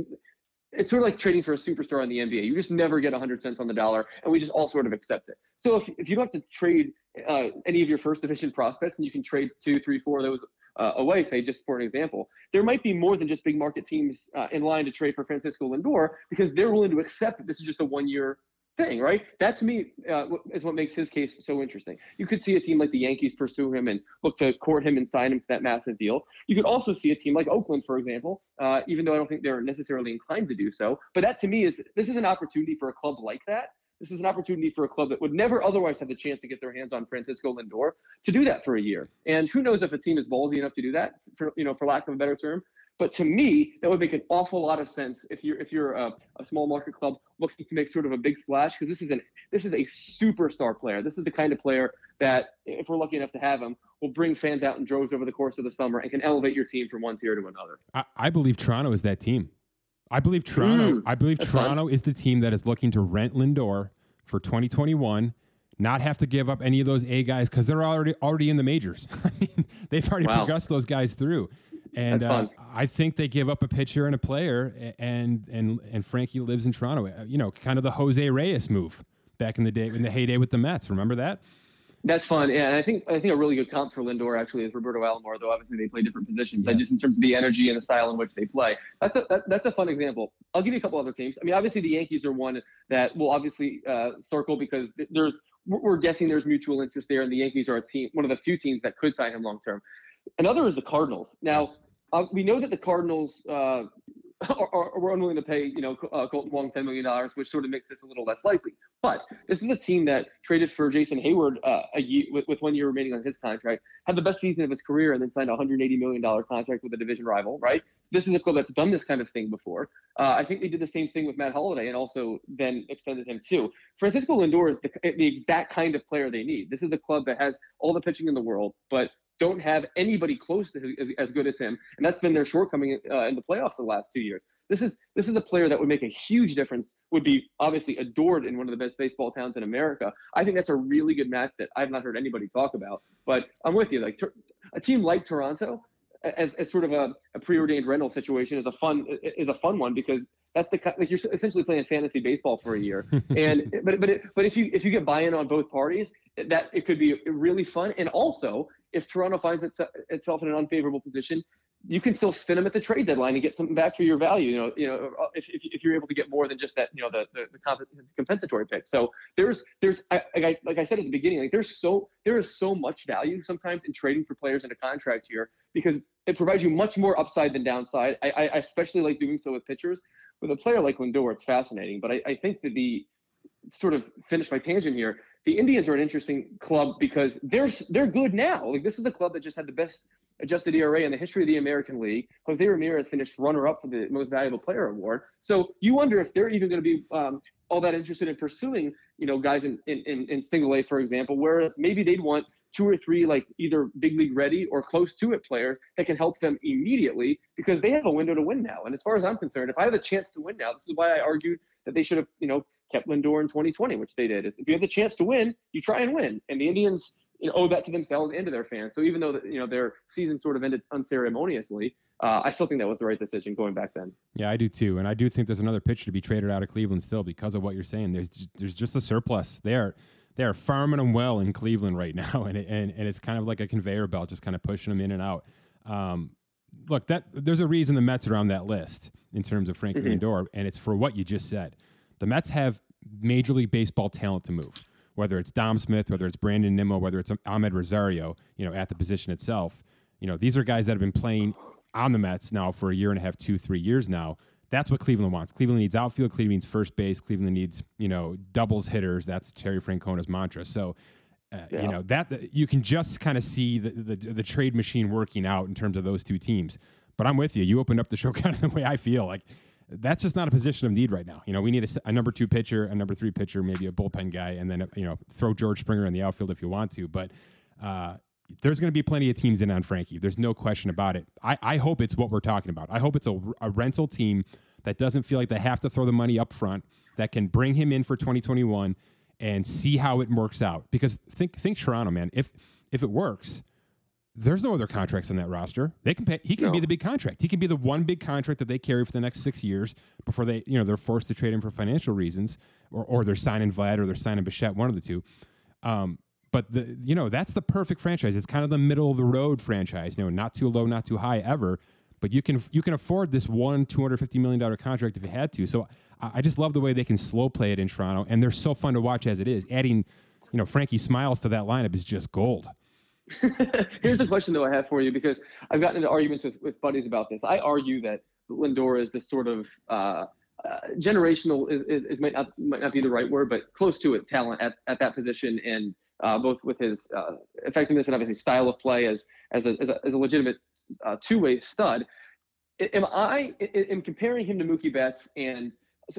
It's sort of like trading for a superstar in the N B A. You just never get one hundred cents on the dollar, and we just all sort of accept it. So if if you don't have to trade uh, any of your first division prospects, and you can trade two, three, four of those uh, away, say, just for an example, there might be more than just big market teams uh, in line to trade for Francisco Lindor because they're willing to accept that this is just a one-year thing, right? That, to me, uh, is what makes his case so interesting. You could see a team like the Yankees pursue him and look to court him and sign him to that massive deal. You could also see a team like Oakland, for example, uh, even though I don't think they're necessarily inclined to do so. But that, to me, is this is an opportunity for a club like that. This is an opportunity for a club that would never otherwise have the chance to get their hands on Francisco Lindor to do that for a year. And who knows if a team is ballsy enough to do that, for, you know, for lack of a better term. But to me, that would make an awful lot of sense if you're if you're a, a small market club looking to make sort of a big splash, because this is an this is a superstar player. This is the kind of player that, if we're lucky enough to have him, will bring fans out in droves over the course of the summer and can elevate your team from one tier to another. I, I believe Toronto is that team. I believe Toronto. Mm, I believe Toronto fun. is the team that is looking to rent Lindor for twenty twenty-one. Not have to give up any of those A guys because they're already already in the majors. I mean, they've already wow. progressed those guys through. And uh, I think they give up a pitcher and a player, and and and Frankie lives in Toronto. You know, kind of the Jose Reyes move back in the day, in the heyday with the Mets. Remember that? That's fun, yeah, and I think I think a really good comp for Lindor actually is Roberto Alomar, though obviously they play different positions. Yes. Just in terms of the energy and the style in which they play, that's a that, that's a fun example. I'll give you a couple other teams. I mean, obviously the Yankees are one that will obviously uh, circle because there's we're guessing there's mutual interest there, and the Yankees are a team, one of the few teams that could sign him long term. Another is the Cardinals. Now uh, we know that the Cardinals uh, are, are were unwilling to pay you know uh, Colton Wong ten million dollars, which sort of makes this a little less likely. But this is a team that traded for Jason Hayward uh, a year, with, with one year remaining on his contract, had the best season of his career, and then signed a one hundred eighty million dollars contract with a division rival, right? So this is a club that's done this kind of thing before. Uh, I think they did the same thing with Matt Holliday and also then extended him too. Francisco Lindor is the, the exact kind of player they need. This is a club that has all the pitching in the world, but don't have anybody close to his, as, as good as him, and that's been their shortcoming uh, in the playoffs the last two years. This is this is a player that would make a huge difference, would be obviously adored in one of the best baseball towns in America. I think that's a really good match that I've not heard anybody talk about, but I'm with you. Like a team like Toronto as, as sort of a, a preordained rental situation is a fun is a fun one because that's the like you're essentially playing fantasy baseball for a year. And but but it, but if you if you get buy-in on both parties, that it could be really fun. And also, if Toronto finds itse- itself in an unfavorable position, you can still spin them at the trade deadline and get something back for your value. You know, you know, if if, if you're able to get more than just that, you know, the the, the comp- compensatory pick. So there's there's I, I, like I said at the beginning, like there's so there is so much value sometimes in trading for players in a contract here because it provides you much more upside than downside. I, I especially like doing so with pitchers. With a player like Lindor, it's fascinating. But I, I think that the sort of finish my tangent here. The Indians are an interesting club because they're they're good now. Like this is a club that just had the best adjusted E R A in the history of the American League. Jose Ramirez finished runner-up for the Most Valuable Player award. So you wonder if they're even going to be um, all that interested in pursuing, you know, guys in, in, in single A, for example, whereas maybe they'd want two or three, like either big league ready or close to it players that can help them immediately because they have a window to win now. And as far as I'm concerned, if I have a chance to win now, this is why I argued that they should have, you know, kept Lindor in twenty twenty, which they did. Is if you have the chance to win, you try and win. And the Indians, you know, owe that to themselves and to their fans. So even though, you know, their season sort of ended unceremoniously, uh, I still think that was the right decision going back then. Yeah, I do too. And I do think there's another pitcher to be traded out of Cleveland still because of what you're saying. There's there's just a surplus there. They are farming them well in Cleveland right now, and it, and and it's kind of like a conveyor belt, just kind of pushing them in and out. Um, look, that there's a reason the Mets are on that list in terms of Frankie mm-hmm. Lindor, and it's for what you just said. The Mets have Major League Baseball talent to move, whether it's Dom Smith, whether it's Brandon Nimmo, whether it's Ahmed Rosario. You know, at the position itself, you know, these are guys that have been playing on the Mets now for a year and a half, two, three years now. That's what Cleveland wants. Cleveland needs outfield. Cleveland needs first base. Cleveland needs, you know, doubles hitters. That's Terry Francona's mantra. So, uh, yeah. you know, that you can just kind of see the, the the trade machine working out in terms of those two teams. But I'm with you. You opened up the show kind of the way I feel. Like, that's just not a position of need right now. You know, we need a, a number two pitcher, a number three pitcher, maybe a bullpen guy, and then, you know, throw George Springer in the outfield if you want to. But uh, there's going to be plenty of teams in on Frankie. There's no question about it. I, I hope it's what we're talking about. I hope it's a, a rental team that doesn't feel like they have to throw the money up front, that can bring him in for twenty twenty-one and see how it works out. Because think think Toronto, man. If if it works, there's no other contracts on that roster. They can pay, he can no. be the big contract. He can be the one big contract that they carry for the next six years before they, you know, they're forced to trade him for financial reasons, or or they're signing Vlad or they're signing Bichette, one of the two. Um, but the you know that's the perfect franchise. It's kind of the middle of the road franchise. You know, not too low, not too high ever. But you can you can afford this one two hundred fifty million dollars contract if you had to. So I, I just love the way they can slow play it in Toronto, and they're so fun to watch as it is. Adding, you know, Frankie Smiles to that lineup is just gold. Here's a question, though, I have for you, because I've gotten into arguments with, with buddies about this. I argue that Lindor is this sort of uh, uh, generational is, is, is might not might not be the right word, but close to it, talent at, at that position, and uh, both with his uh, effectiveness and obviously style of play as as a, as a, as a legitimate uh, two-way stud. Am I am comparing him to Mookie Betts and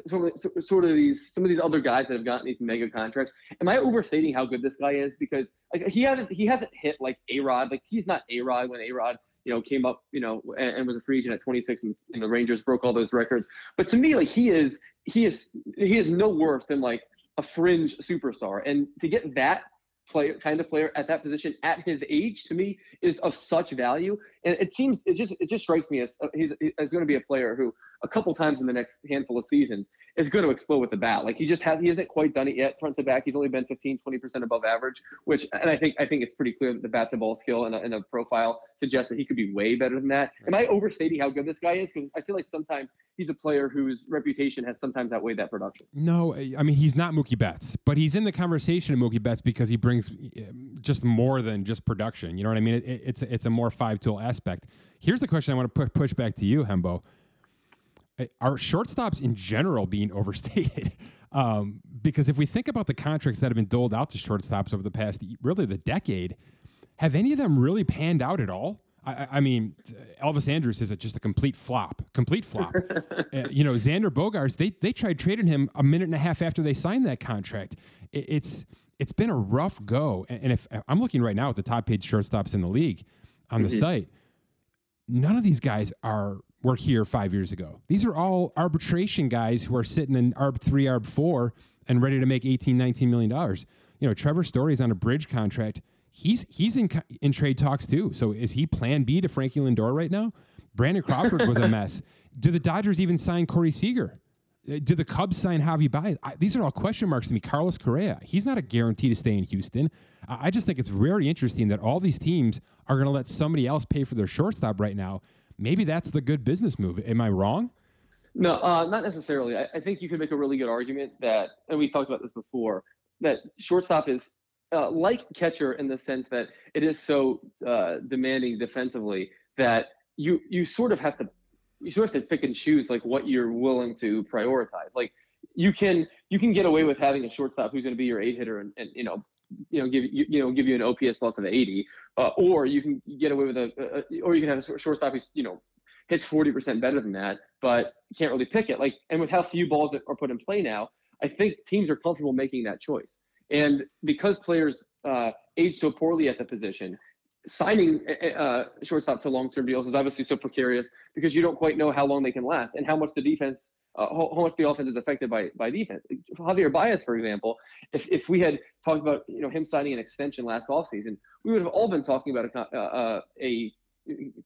sort of, sort of these some of these other guys that have gotten these mega contracts? Am I overstating how good this guy is? Because like, he has he hasn't hit like A-Rod. Like, he's not A-Rod when A-Rod, you know, came up, you know, and, and was a free agent at twenty-six, and, and the Rangers broke all those records. But to me, like, he is he is he is no worse than like a fringe superstar. And to get that player kind of player at that position at his age, to me, is of such value. And it seems it just it just strikes me as he's is going to be a player who, a couple times in the next handful of seasons, is going to explode with the bat. Like, he just has, he hasn't quite done it yet. Front to back, he's only been fifteen, twenty percent above average, which, and I think, I think it's pretty clear that the bat to ball skill and a, and a profile suggests that he could be way better than that. Am I overstating how good this guy is? Because I feel like sometimes he's a player whose reputation has sometimes outweighed that production. No, I mean, he's not Mookie Betts, but he's in the conversation of Mookie Betts because he brings just more than just production. You know what I mean? It, it's, it's a more five-tool aspect. Here's the question I want to push back to you, Hembo. Are shortstops in general being overstated? Um, because if we think about the contracts that have been doled out to shortstops over the past, really the decade, have any of them really panned out at all? I, I mean, Elvis Andrus is just a complete flop, complete flop. uh, you know, Xander Bogaerts, they they tried trading him a minute and a half after they signed that contract. It, it's it's been a rough go. And, and if I'm looking right now at the top paid shortstops in the league on the mm-hmm. site, none of these guys are. Were here five years ago. These are all arbitration guys who are sitting in A R B three, A R B four and ready to make eighteen, nineteen million dollars. You know, Trevor Story's on a bridge contract. He's he's in in trade talks too. So is he plan B to Frankie Lindor right now? Brandon Crawford was a mess. Do the Dodgers even sign Corey Seager? Do the Cubs sign Javi Baez? I, these are all question marks to me. Carlos Correa, he's not a guarantee to stay in Houston. I, I just think it's very interesting that all these teams are going to let somebody else pay for their shortstop right now. Maybe that's the good business move. Am I wrong? No, uh, not necessarily. I, I think you could make a really good argument that, and we talked about this before, that shortstop is uh, like catcher in the sense that it is so uh, demanding defensively that you you sort of have to you sort of have to pick and choose like what you're willing to prioritize. Like you can you can get away with having a shortstop who's going to be your eight hitter and, and you know. you know, give you, you know, give you an O P S plus of eighty, uh, or you can get away with a, a, or you can have a shortstop who's, you know, hits forty percent better than that, but can't really pick it. Like, and with how few balls that are put in play now, I think teams are comfortable making that choice. And because players uh, age so poorly at the position, signing uh, shortstop to long-term deals is obviously so precarious because you don't quite know how long they can last and how much the defense, uh, how, how much the offense is affected by by defense. Javier Baez, for example, if if we had talked about you know him signing an extension last offseason, we would have all been talking about a uh, a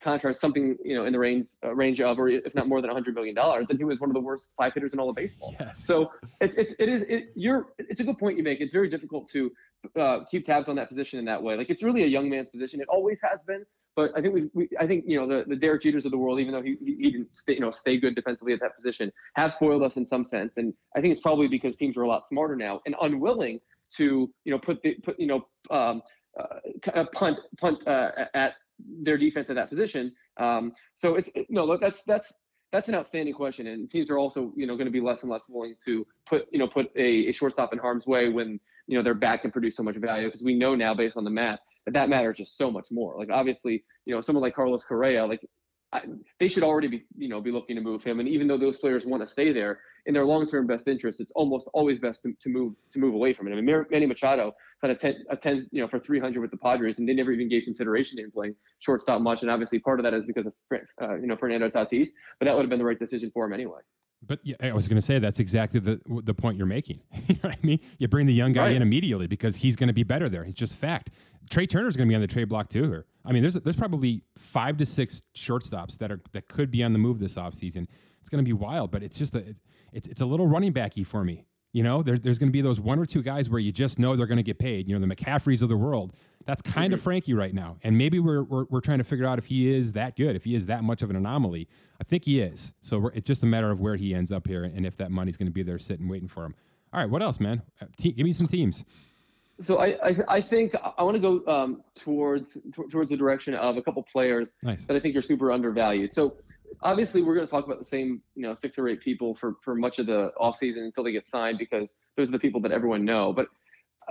contract something you know in the range uh, range of, or if not more than one hundred million dollars, and he was one of the worst five hitters in all of baseball. Yes. So it's it's it is it you're it's a good point you make. It's very difficult to. Uh, keep tabs on that position in that way. Like it's really a young man's position. It always has been, but I think we, we I think, you know, the, the Derek Jeters of the world, even though he, he, he didn't stay, you know, stay good defensively at that position, have spoiled us in some sense. And I think it's probably because teams are a lot smarter now and unwilling to, you know, put the, put, you know, um, uh, punt, punt uh, at their defense at that position. Um, so it's, it, no, look, that's, that's, That's an outstanding question, and teams are also, you know, going to be less and less willing to put, you know, put a, a shortstop in harm's way when, you know, their back can produce so much value, because we know now based on the math that that matters just so much more. Like obviously, you know, someone like Carlos Correa, like I, they should already be, you know, be looking to move him. And even though those players want to stay there, in their long-term best interest, it's almost always best to, to move to move away from it. I mean, Manny Machado had a ten, a ten, you know, for three hundred with the Padres, and they never even gave consideration to him playing shortstop much. And obviously, part of that is because of uh, you know Fernando Tatis, but that would have been the right decision for him anyway. But yeah, I was going to say that's exactly the the point you're making. You know what I mean? You bring the young guy right in immediately because he's going to be better there. It's just fact. Trey Turner's going to be on the trade block too. Here, I mean, there's there's probably five to six shortstops that are that could be on the move this offseason. It's going to be wild, but it's just a it's it's a little running backy for me. You know, there, there's going to be those one or two guys where you just know they're going to get paid. You know, the McCaffreys of the world. That's kind mm-hmm. of Frankie right now, and maybe we're, we're we're trying to figure out if he is that good, if he is that much of an anomaly. I think he is. So we're, it's just a matter of where he ends up here, and if that money's going to be there sitting waiting for him. All right, what else, man? Te- give me some teams. So I I, I think I want to go um, towards t- towards the direction of a couple players nice. that I think are super undervalued. So obviously we're going to talk about the same you know six or eight people for for much of the offseason until they get signed because those are the people that everyone know, but.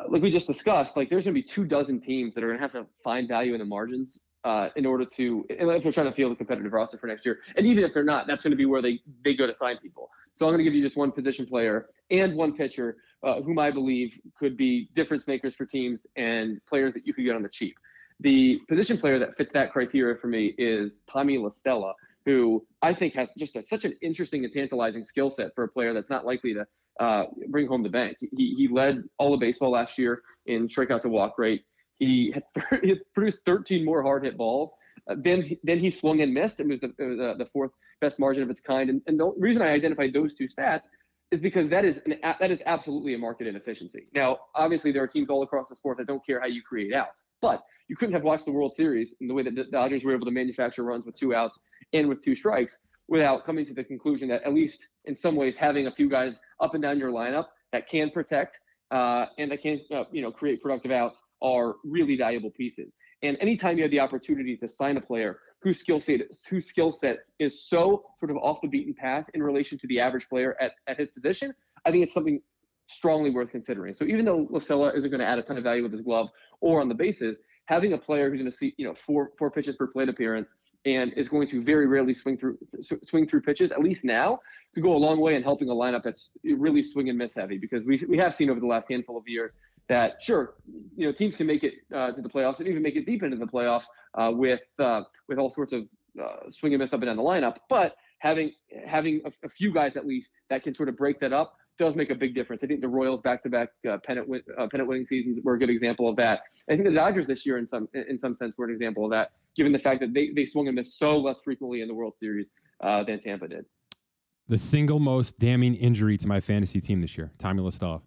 Like we just discussed, like there's going to be two dozen teams that are going to have to find value in the margins uh, in order to, if they're trying to field a competitive roster for next year. And even if they're not, that's going to be where they, they go to sign people. So I'm going to give you just one position player and one pitcher uh, whom I believe could be difference makers for teams and players that you could get on the cheap. The position player that fits that criteria for me is Tommy La Stella, who I think has just a, such an interesting and tantalizing skill set for a player that's not likely to uh, bring home the bank. He he led all of baseball last year in strikeout to walk rate. He had thirty, he produced thirteen more hard hit balls. Uh, then, then he swung and missed. It was the, it was, uh, the fourth best margin of its kind. And, and the reason I identified those two stats is because that is an, that is absolutely a market inefficiency. Now, obviously, there are teams all across the sport that don't care how you create outs, but you couldn't have watched the World Series in the way that the Dodgers were able to manufacture runs with two outs and with two strikes without coming to the conclusion that at least in some ways having a few guys up and down your lineup that can protect uh, and that can uh, you know create productive outs are really valuable pieces. And anytime you have the opportunity to sign a player whose skill set whose skill set is so sort of off the beaten path in relation to the average player at, at his position, I think it's something strongly worth considering. So even though La Stella isn't going to add a ton of value with his glove or on the bases, having a player who's going to see you know four four pitches per plate appearance and is going to very rarely swing through swing through pitches, at least now, to go a long way in helping a lineup that's really swing and miss heavy, because we we have seen over the last handful of years that sure, you know, teams can make it uh, to the playoffs and even make it deep into the playoffs uh, with uh, with all sorts of uh, swing and miss up and down the lineup. But having having a, a few guys at least that can sort of break that up does make a big difference. I think the Royals back-to-back uh, pennant win, uh, pennant winning seasons were a good example of that. I think the Dodgers this year in some in some sense were an example of that, given the fact that they, they swung and missed so less frequently in the World Series uh, than Tampa did. The single most damning injury to my fantasy team this year, Tommy La Stella.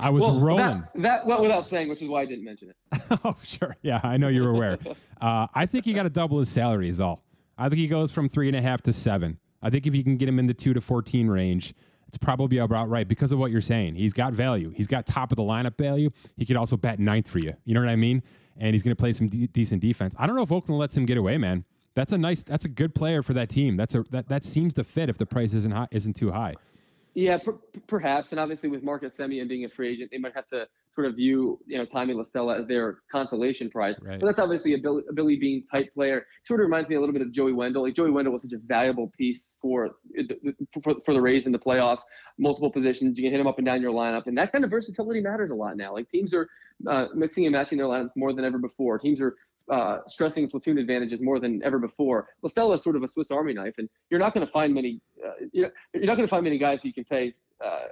I was well, rolling. That, that went without saying, which is why I didn't mention it. Oh, sure. Yeah, I know you were aware. uh, I think he got to double his salary is all. I think he goes from three and a half to seven. I think if you can get him in the two to fourteen range, it's probably about right because of what you're saying. He's got value. He's got top of the lineup value. He could also bat ninth for you. You know what I mean? And he's going to play some de- decent defense. I don't know if Oakland lets him get away, man. That's a nice. That's a good player for that team. That's a that, that seems to fit if the price isn't high, isn't too high. Yeah, per- perhaps. And obviously, with Marcus Semien being a free agent, they might have to sort of view you know Tommy La Stella as their consolation prize. Right. But that's obviously a Billy, a Billy Beane type player. Sort of reminds me a little bit of Joey Wendell. Like Joey Wendell was such a valuable piece for for, for the Rays in the playoffs. Multiple positions, you can hit him up and down your lineup, and that kind of versatility matters a lot now. Like teams are uh, mixing and matching their lineups more than ever before. Teams are uh, stressing platoon advantages more than ever before. La Stella is sort of a Swiss Army knife, and you're not going to find many uh, you're, you're not going to find many guys you can pay. Uh,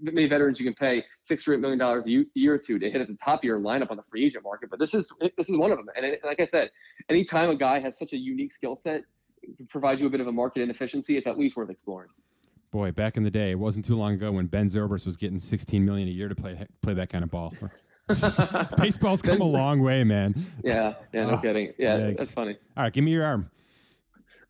many veterans you can pay six or eight million dollars a year or two to hit at the top of your lineup on the free agent market, but this is this is one of them. And it, like I said, anytime a guy has such a unique skill set, it provides you a bit of a market inefficiency. It's at least worth exploring. Boy, back in the day, it wasn't too long ago when Ben Zobrist was getting sixteen million a year to play play that kind of ball. Baseball's come a long way, man. Yeah, yeah, no oh, kidding. Yeah, yikes. That's funny. All right, give me your arm.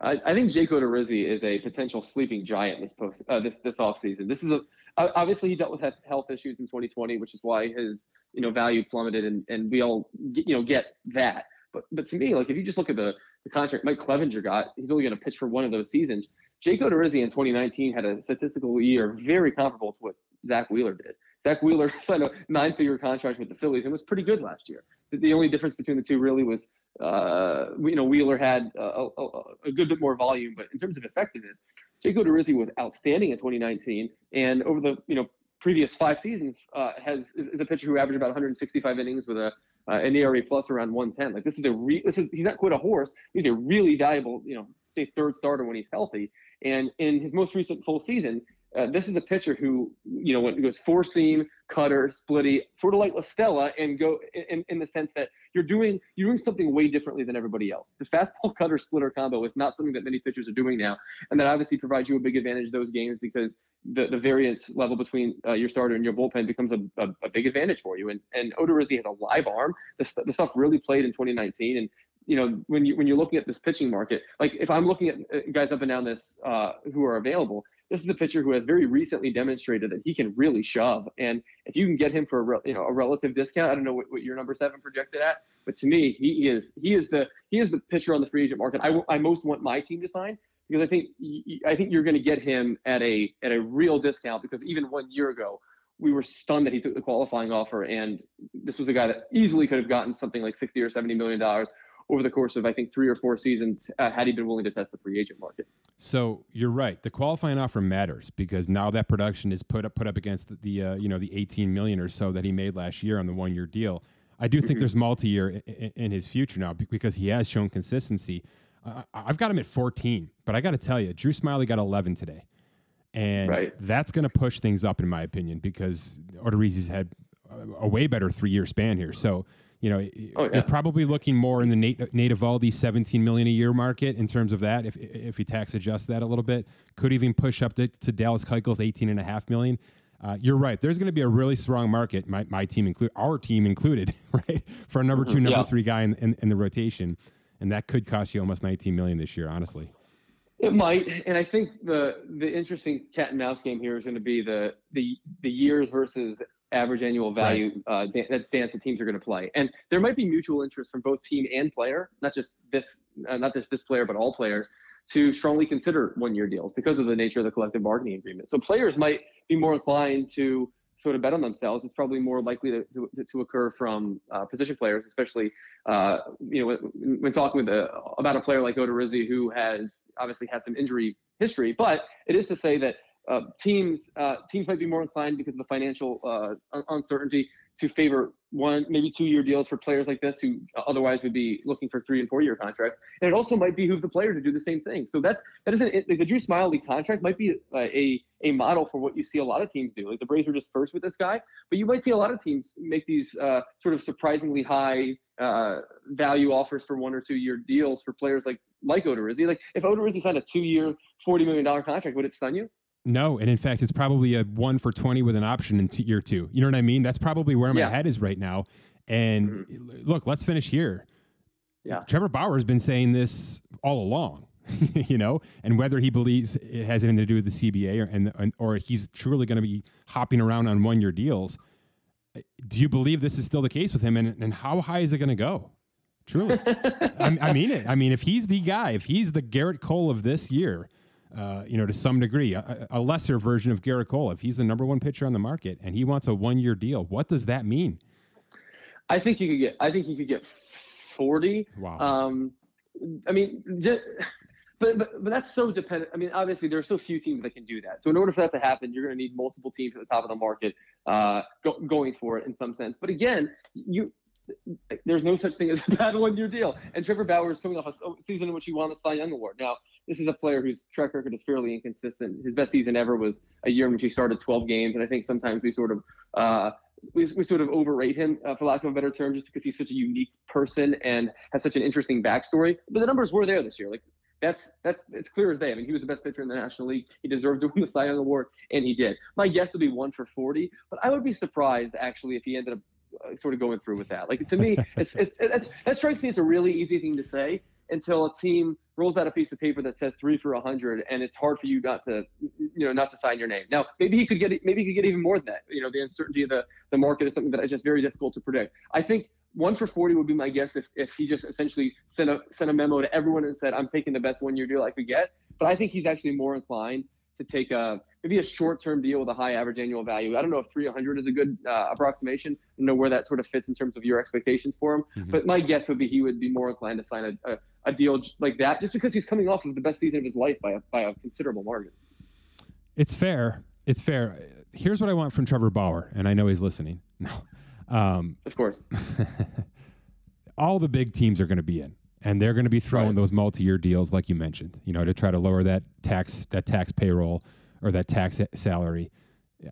I, I think Jake Odorizzi is a potential sleeping giant this post uh, this this offseason. This is a obviously he dealt with health issues in twenty twenty, which is why his you know value plummeted, and, and we all get, you know get that. But but to me, like if you just look at the, the contract Mike Clevinger got, he's only going to pitch for one of those seasons. Jake Odorizzi in twenty nineteen had a statistical year very comparable to what Zach Wheeler did. Zach Wheeler signed a nine-figure contract with the Phillies and was pretty good last year. The only difference between the two really was Uh, you know, Wheeler had a, a, a good bit more volume, but in terms of effectiveness, Jaco DeRizzi was outstanding in twenty nineteen, and over the you know previous five seasons, uh, has is, is a pitcher who averaged about one hundred sixty-five innings with a uh, an E R A plus around one ten. Like this is a re- this is he's not quite a horse. He's a really valuable you know say third starter when he's healthy. And in his most recent full season, uh, this is a pitcher who you know when it goes four seam, cutter, splitty, sort of like La Stella, and go in, in the sense that you're doing you're doing something way differently than everybody else. The fastball cutter splitter combo is not something that many pitchers are doing now, and that obviously provides you a big advantage those games because the, the variance level between uh, your starter and your bullpen becomes a, a, a big advantage for you. And and Odorizzi has a live arm. The, the stuff really played in twenty nineteen, and you know when you when you're looking at this pitching market, like if I'm looking at guys up and down this uh, who are available. This is a pitcher who has very recently demonstrated that he can really shove. And if you can get him for a re- you know a relative discount, I don't know what, what your number seven projected at, but to me, he is he is the he is the pitcher on the free agent market I, w- I most want my team to sign, because I think I think you're going to get him at a at a real discount, because even one year ago we were stunned that he took the qualifying offer, and this was a guy that easily could have gotten something like sixty or seventy million dollars over the course of, I think, three or four seasons, uh, had he been willing to test the free agent market. So you're right. The qualifying offer matters, because now that production is put up put up against the, the uh, you know the eighteen million dollars or so that he made last year on the one-year deal. I do think mm-hmm. there's multi-year in, in his future now, because he has shown consistency. Uh, I've got him at fourteen, but I got to tell you, Drew Smyly got eleven today. And right. that's going to push things up, in my opinion, because Odorizzi's had a, a way better three-year span here. So... You know, oh, yeah. you're probably looking more in the Nate, Nate Eovaldi seventeen million dollars a year market in terms of that. If if you tax adjust that a little bit, could even push up to, to Dallas Keuchel's eighteen and a half million dollars. Uh, you're right. There's going to be a really strong market. My my team include our team included, right, for a number two, number yeah. three guy in, in in the rotation, and that could cost you almost nineteen million dollars this year. Honestly, it might. And I think the the interesting cat and mouse game here is going to be the the the years versus average annual value right. uh, dan- that dance the teams are going to play, and there might be mutual interest from both team and player, not just this, uh, not just this player, but all players, to strongly consider one-year deals because of the nature of the collective bargaining agreement. So players might be more inclined to sort of bet on themselves. It's probably more likely to to, to occur from uh, position players, especially uh, you know when, when talking with a, about a player like Odorizzi, who has obviously had some injury history. But it is to say that. Uh, teams uh, teams might be more inclined, because of the financial uh, uncertainty, to favor one, maybe two-year deals for players like this who otherwise would be looking for three- and four-year contracts. And it also might behoove the player to do the same thing. So that's that isn't it, like the Drew Smyly contract might be uh, a a model for what you see a lot of teams do. Like the Braves were just first with this guy, but you might see a lot of teams make these uh, sort of surprisingly high uh, value offers for one- or two-year deals for players like, like Odorizzi. Like if Odorizzi signed a two-year, forty million dollars contract, would it stun you? No, and in fact, it's probably a one for twenty with an option in two, year two. You know what I mean? That's probably where my yeah. head is right now. And mm-hmm. look, let's finish here. Yeah, Trevor Bauer has been saying this all along, you know, and whether he believes it has anything to do with the C B A or and or he's truly going to be hopping around on one year deals. Do you believe this is still the case with him? And and how high is it going to go? Truly, I, I mean it. I mean, if he's the guy, if he's the Garrett Cole of this year. Uh, you know, to some degree, a, a lesser version of Garrett Cole. If he's the number one pitcher on the market and he wants a one-year deal, what does that mean? I think you could get. I think you could get forty. Wow. Um, I mean, just, but, but but that's so dependent. I mean, obviously there are so few teams that can do that. So in order for that to happen, you're going to need multiple teams at the top of the market uh, go, going for it in some sense. But again, you. There's no such thing as a bad one-year deal. And Trevor Bauer is coming off a season in which he won the Cy Young Award. Now, this is a player whose track record is fairly inconsistent. His best season ever was a year in which he started twelve games, and I think sometimes we sort of uh, we, we sort of overrate him, uh, for lack of a better term, just because he's such a unique person and has such an interesting backstory. But the numbers were there this year. Like that's that's it's clear as day. I mean, he was the best pitcher in the National League. He deserved to win the Cy Young Award, and he did. My guess would be one for forty, but I would be surprised actually if he ended up sort of going through with that. Like to me, it's it's, it's that strikes me as a really easy thing to say until a team rolls out a piece of paper that says three for a hundred, and it's hard for you not to, you know, not to sign your name. Now, maybe he could get maybe he could get even more than that. You know, the uncertainty of the the market is something that is just very difficult to predict. I think one for forty would be my guess if if he just essentially sent a sent a memo to everyone and said, I'm taking the best one year deal I could get. But I think he's actually more inclined to take a maybe a short-term deal with a high average annual value. I don't know if three hundred is a good uh, approximation. I don't know where that sort of fits in terms of your expectations for him. Mm-hmm. But my guess would be he would be more inclined to sign a, a, a deal like that just because he's coming off of the best season of his life by a, by a considerable margin. It's fair. It's fair. Here's what I want from Trevor Bauer, and I know he's listening. No, um, Of course. All the big teams are going to be in. And they're going to be throwing right. those multi-year deals, like you mentioned, you know, to try to lower that tax, that tax payroll or that tax salary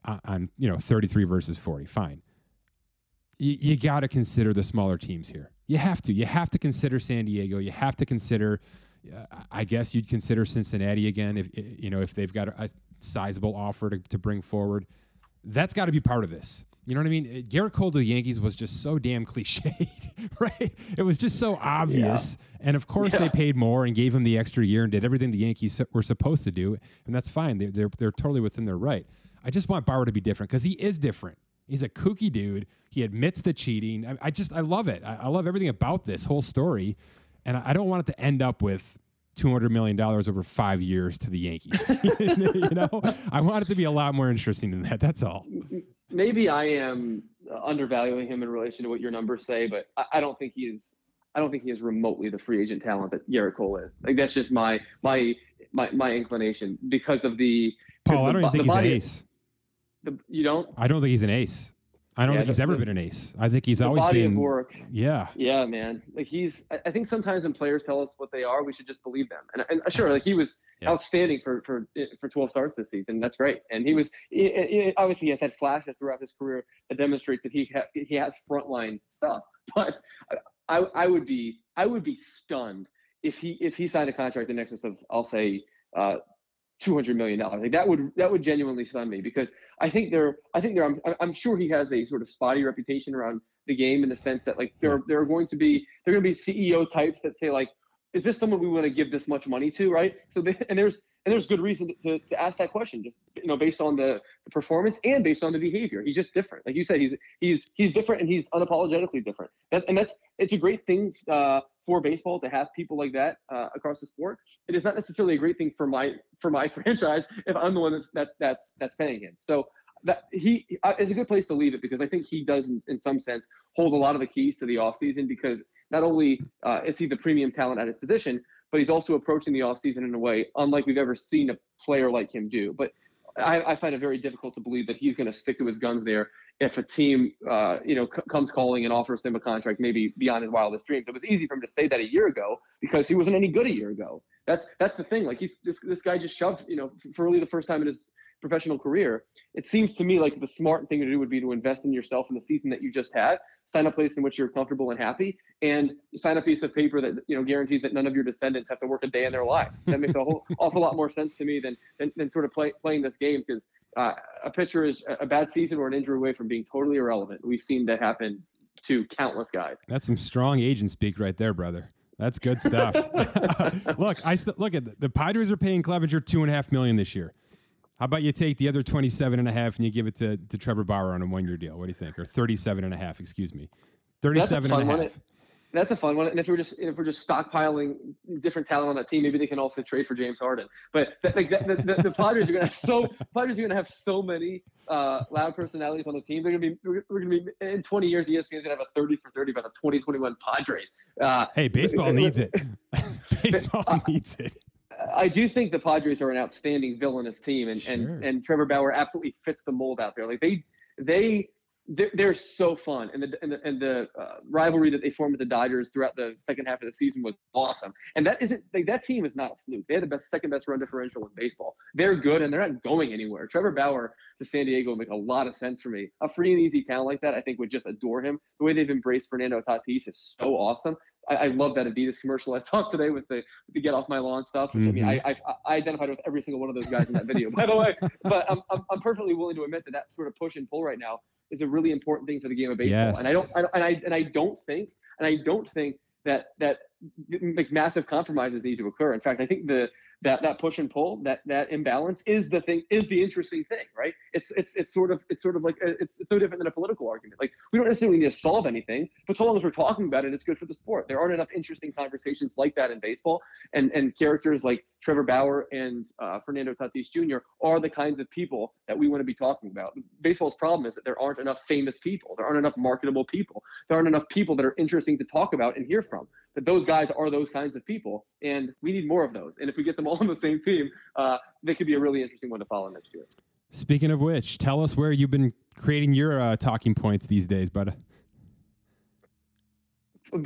on, you know, thirty-three versus forty. Fine. You, you got to consider the smaller teams here. You have to. You have to consider San Diego. You have to consider. Uh, I guess you'd consider Cincinnati again, if you know if they've got a, a sizable offer to, to bring forward. That's got to be part of this. You know what I mean? Gerrit Cole to the Yankees was just so damn cliched, right? It was just so obvious. Yeah. And, of course, yeah. they paid more and gave him the extra year and did everything the Yankees were supposed to do, and that's fine. They're, they're, they're totally within their right. I just want Bauer to be different because he is different. He's a kooky dude. He admits the cheating. I, I just – I love it. I, I love everything about this whole story, and I, I don't want it to end up with – two hundred million dollars over five years to the Yankees. You know, I want it to be a lot more interesting than that. That's all. Maybe I am undervaluing him in relation to what your numbers say, but I don't think he is. I don't think he is remotely the free agent talent that Gerrit Cole is. Like that's just my my my my inclination because of the. Paul, the, I don't even think he's an ace. The, you don't. I don't think he's an ace. I don't yeah, think he's ever the, been an ace. I think he's the always body been. Of work. Yeah. Yeah, man. Like he's. I think sometimes when players tell us what they are, we should just believe them. And, and sure, like he was yeah. outstanding for, for for twelve starts this season. That's great. And he was it, it, obviously he has had flashes throughout his career that demonstrates that he ha- he has frontline stuff. But I I would be I would be stunned if he if he signed a contract in excess of I'll say. Uh, two hundred million dollars. Like that would that would genuinely stun me because I think there I think there I'm, I'm sure he has a sort of spotty reputation around the game in the sense that like there there are going to be there are going to be C E O types that say like, is this someone we want to give this much money to, right? So they, and there's and there's good reason to to ask that question, just you know based on the, the performance and based on the behavior. He's just different, like you said. He's he's he's different and he's unapologetically different. That's and that's it's a great thing uh, for baseball to have people like that uh, across the sport. It is not necessarily a great thing for my for my franchise if I'm the one that's that's that's, that's paying him. So that he is a good place to leave it because I think he does in, in some sense hold a lot of the keys to the offseason because not only uh, is he the premium talent at his position, but he's also approaching the offseason in a way unlike we've ever seen a player like him do. But I, I find it very difficult to believe that he's going to stick to his guns there if a team, uh, you know, c- comes calling and offers him a contract maybe beyond his wildest dreams. It was easy for him to say that a year ago because he wasn't any good a year ago. That's that's the thing. Like he's this this guy just shoved, you know, for really the first time in his professional career. It seems to me like the smart thing to do would be to invest in yourself in the season that you just had. Sign a place in which you're comfortable and happy, and sign a piece of paper that you know guarantees that none of your descendants have to work a day in their lives. That makes a whole awful lot more sense to me than than, than sort of play, playing this game because uh, a pitcher is a bad season or an injury away from being totally irrelevant. We've seen that happen to countless guys. That's some strong agent speak right there, brother. That's good stuff. look, I st- look at the, the Padres are paying Clevenger two and a half million this year. How about you take the other twenty-seven and a half and you give it to, to Trevor Bauer on a one-year deal? What do you think? Or thirty-seven and a half, excuse me. thirty-seven and a half. That's a fun one. And if we're just if we're just stockpiling different talent on that team, maybe they can also trade for James Harden. But that, like that, the, the, the Padres are gonna have so Padres are gonna have so many uh, loud personalities on the team. They're gonna be we're, we're gonna be in twenty years. E S P N's gonna have a thirty for thirty by the twenty twenty-one Padres. Uh, hey, baseball needs it. baseball uh, needs it. I do think the Padres are an outstanding villainous team, and, sure. and, and Trevor Bauer absolutely fits the mold out there. Like they, they, they're, they're so fun, and the and the, and the uh, rivalry that they formed with the Dodgers throughout the second half of the season was awesome. And that isn't like, that team is not a fluke. They had the best second best run differential in baseball. They're good, and they're not going anywhere. Trevor Bauer to San Diego would make a lot of sense for me. A free and easy talent like that, I think, would just adore him. The way they've embraced Fernando Tatis is so awesome. I, I love that Adidas commercial I saw today with the, the get off my lawn stuff. Which, mm-hmm. I mean, I, I I identified with every single one of those guys in that video, by the way. But I'm, I'm I'm perfectly willing to admit that that sort of push and pull right now is a really important thing for the game of baseball. Yes. And I don't I, and I and I don't think and I don't think that that like massive compromises need to occur. In fact, I think the that that push and pull, that that imbalance is the thing, is the interesting thing, right? It's it's it's sort of it's sort of like a, it's, it's no different than a political argument. Like, we don't necessarily need to solve anything, but so long as we're talking about it, it's good for the sport. There aren't enough interesting conversations like that in baseball, and and characters like Trevor Bauer and uh, Fernando Tatis Junior are the kinds of people that we want to be talking about. Baseball's problem is that there aren't enough famous people, there aren't enough marketable people, there aren't enough people that are interesting to talk about and hear from. That those guys are those kinds of people, and we need more of those. And if we get them all on the same team, uh, they could be a really interesting one to follow next year. Speaking of which, tell us where you've been creating your uh, talking points these days, bud.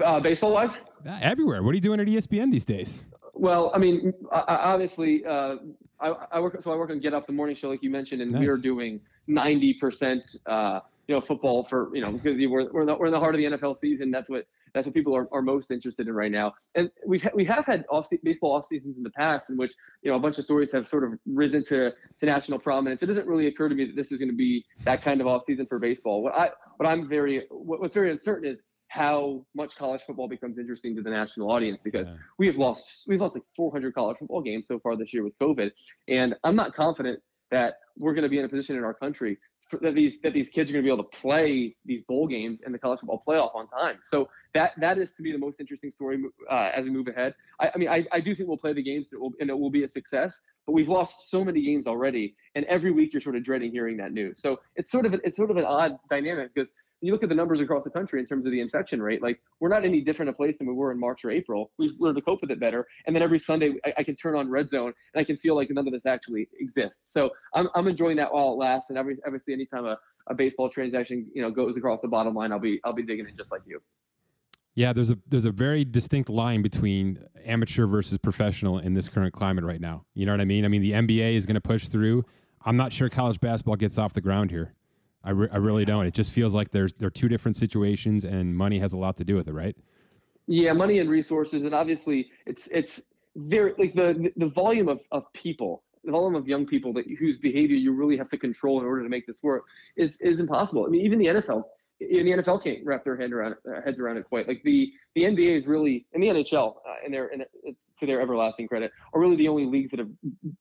Uh, baseball-wise? Everywhere. What are you doing at E S P N these days? Well, I mean, I, I obviously, uh, I, I work. So I work on Get Up, the morning show, like you mentioned, and nice. We are doing ninety percent, uh, you know, football for, you know, because we're we're in, the, we're in the heart of the N F L season. That's what. That's what people are, are most interested in right now. And we've ha- we have had off se- baseball off seasons in the past in which, you know, a bunch of stories have sort of risen to, to national prominence. It doesn't really occur to me that this is going to be that kind of off season for baseball. What I what I'm very what, what's very uncertain is how much college football becomes interesting to the national audience, because yeah. we have lost we've lost like four hundred college football games so far this year with COVID, and I'm not confident that we're going to be in a position in our country that these that these kids are going to be able to play these bowl games and the college football playoff on time. So that that is to me the most interesting story uh, as we move ahead. I, I mean, I, I do think we'll play the games that will, and it will be a success, but we've lost so many games already, and every week you're sort of dreading hearing that news. So it's sort of a, it's sort of an odd dynamic, because when you look at the numbers across the country in terms of the infection rate, like, we're not any different a place than we were in March or April. We've learned to cope with it better, and then every Sunday I, I can turn on Red Zone and I can feel like none of this actually exists. So I'm I'm enjoying that while it lasts, and every obviously anytime a, a baseball transaction, you know, goes across the bottom line, I'll be I'll be digging it just like you. Yeah, there's a there's a very distinct line between amateur versus professional in this current climate right now. You know what I mean? I mean, the N B A is going to push through. I'm not sure college basketball gets off the ground here. I, re- I really don't. It just feels like there's they're two different situations, and money has a lot to do with it, right? Yeah, money and resources, and obviously it's it's very like the the volume of, of people. The volume of young people that whose behavior you really have to control in order to make this work is is impossible. I mean, even the N F L, in the N F L can't wrap their head around uh, heads around it quite. Like the, the N B A is really, and the N H L, uh, and their and to their everlasting credit, are really the only leagues that have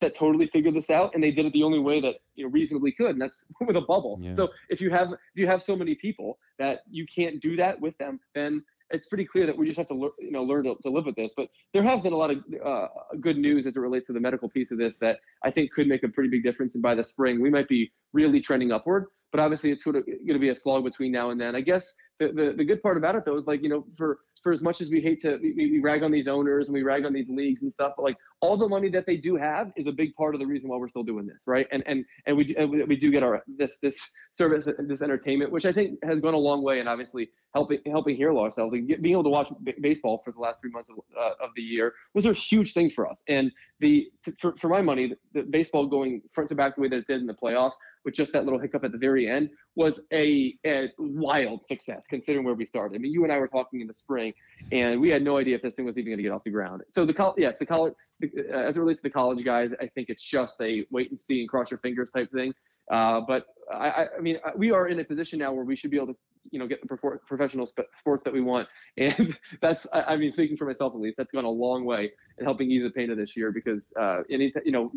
that totally figured this out, and they did it the only way that you know reasonably could, and that's with a bubble. Yeah. So if you have if you have so many people that you can't do that with them, then it's pretty clear that we just have to learn, you know, learn to, to live with this. But there have been a lot of uh, good news as it relates to the medical piece of this that I think could make a pretty big difference. And by the spring, we might be really trending upward. But obviously, it's sort of going to be a slog between now and then. I guess the, the, the good part about it, though, is like, you know, for, for as much as we hate to we, we rag on these owners and we rag on these leagues and stuff, but like all the money that they do have is a big part of the reason why we're still doing this, right? And and and we do, and we do get our this this service, this entertainment, which I think has gone a long way, and obviously helping helping heal ourselves. Like being able to watch b- baseball for the last three months of, uh, of the year was a huge thing for us. And the t- for, for my money, the, the baseball going front to back the way that it did in the playoffs, with just that little hiccup at the very end, was a, a wild success considering where we started. I mean, you and I were talking in the spring, and we had no idea if this thing was even going to get off the ground. So the col- yes, the college, uh, as it relates to the college guys, I think it's just a wait and see and cross your fingers type thing. Uh, but I, I mean, we are in a position now where we should be able to, you know, get the pro- professional sp- sports that we want, and that's, I, I mean, speaking for myself at least, that's gone a long way in helping ease the pain of this year, because uh, any, you know,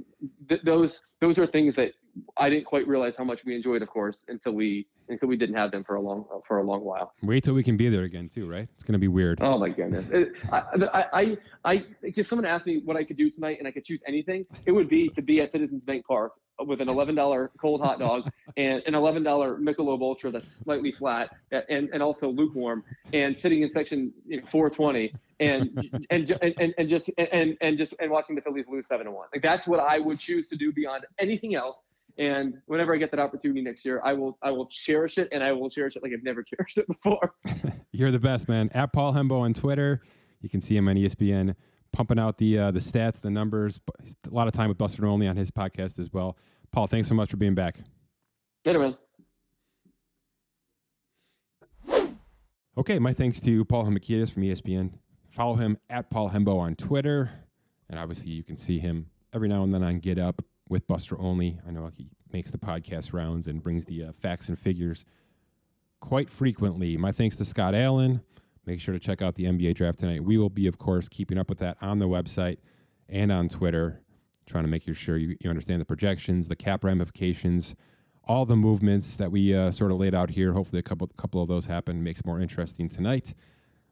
th- those those are things that I didn't quite realize how much we enjoyed, of course, until we until we didn't have them for a long uh, for a long while. Wait till we can be there again, too, right? It's gonna be weird. Oh my goodness! It, I, I, I, if someone asked me what I could do tonight and I could choose anything, it would be to be at Citizens Bank Park with an eleven dollars cold hot dog and an eleven dollars Michelob Ultra that's slightly flat and, and also lukewarm, and sitting in section you know, four twenty and and and and just and and just and watching the Phillies lose seven to one. Like that's what I would choose to do beyond anything else. And whenever I get that opportunity next year, I will I will cherish it, and I will cherish it like I've never cherished it before. You're the best, man. At Paul Hembo on Twitter, you can see him on E S P N. Pumping out the uh, the stats, the numbers, a lot of time with Buster Only on his podcast as well. Paul, thanks so much for being back. Later, man. Okay, my thanks to Paul Hemmakidis from E S P N. Follow him at Paul Hembo on Twitter, and obviously you can see him every now and then on Get Up with Buster Only. I know he makes the podcast rounds and brings the uh, facts and figures quite frequently. My thanks to Scott Allen. Make sure to check out the N B A draft tonight. We will be, of course, keeping up with that on the website and on Twitter. trying to make you sure you, you understand the projections, the cap ramifications, all the movements that we uh, sort of laid out here. Hopefully a couple, couple of those happen. Makes it more interesting tonight.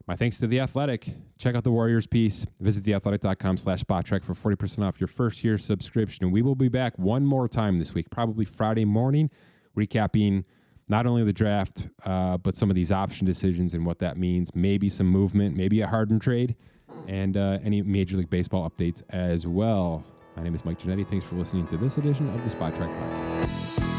My thanks to The Athletic. Check out the Warriors piece. Visit theathletic.com slash spot trek for forty percent off your first year subscription. We will be back one more time this week, probably Friday morning, recapping not only the draft, uh, but some of these option decisions and what that means, maybe some movement, maybe a Harden trade, and uh, any Major League Baseball updates as well. My name is Mike Giannetti. Thanks for listening to this edition of the Spot Trek Podcast.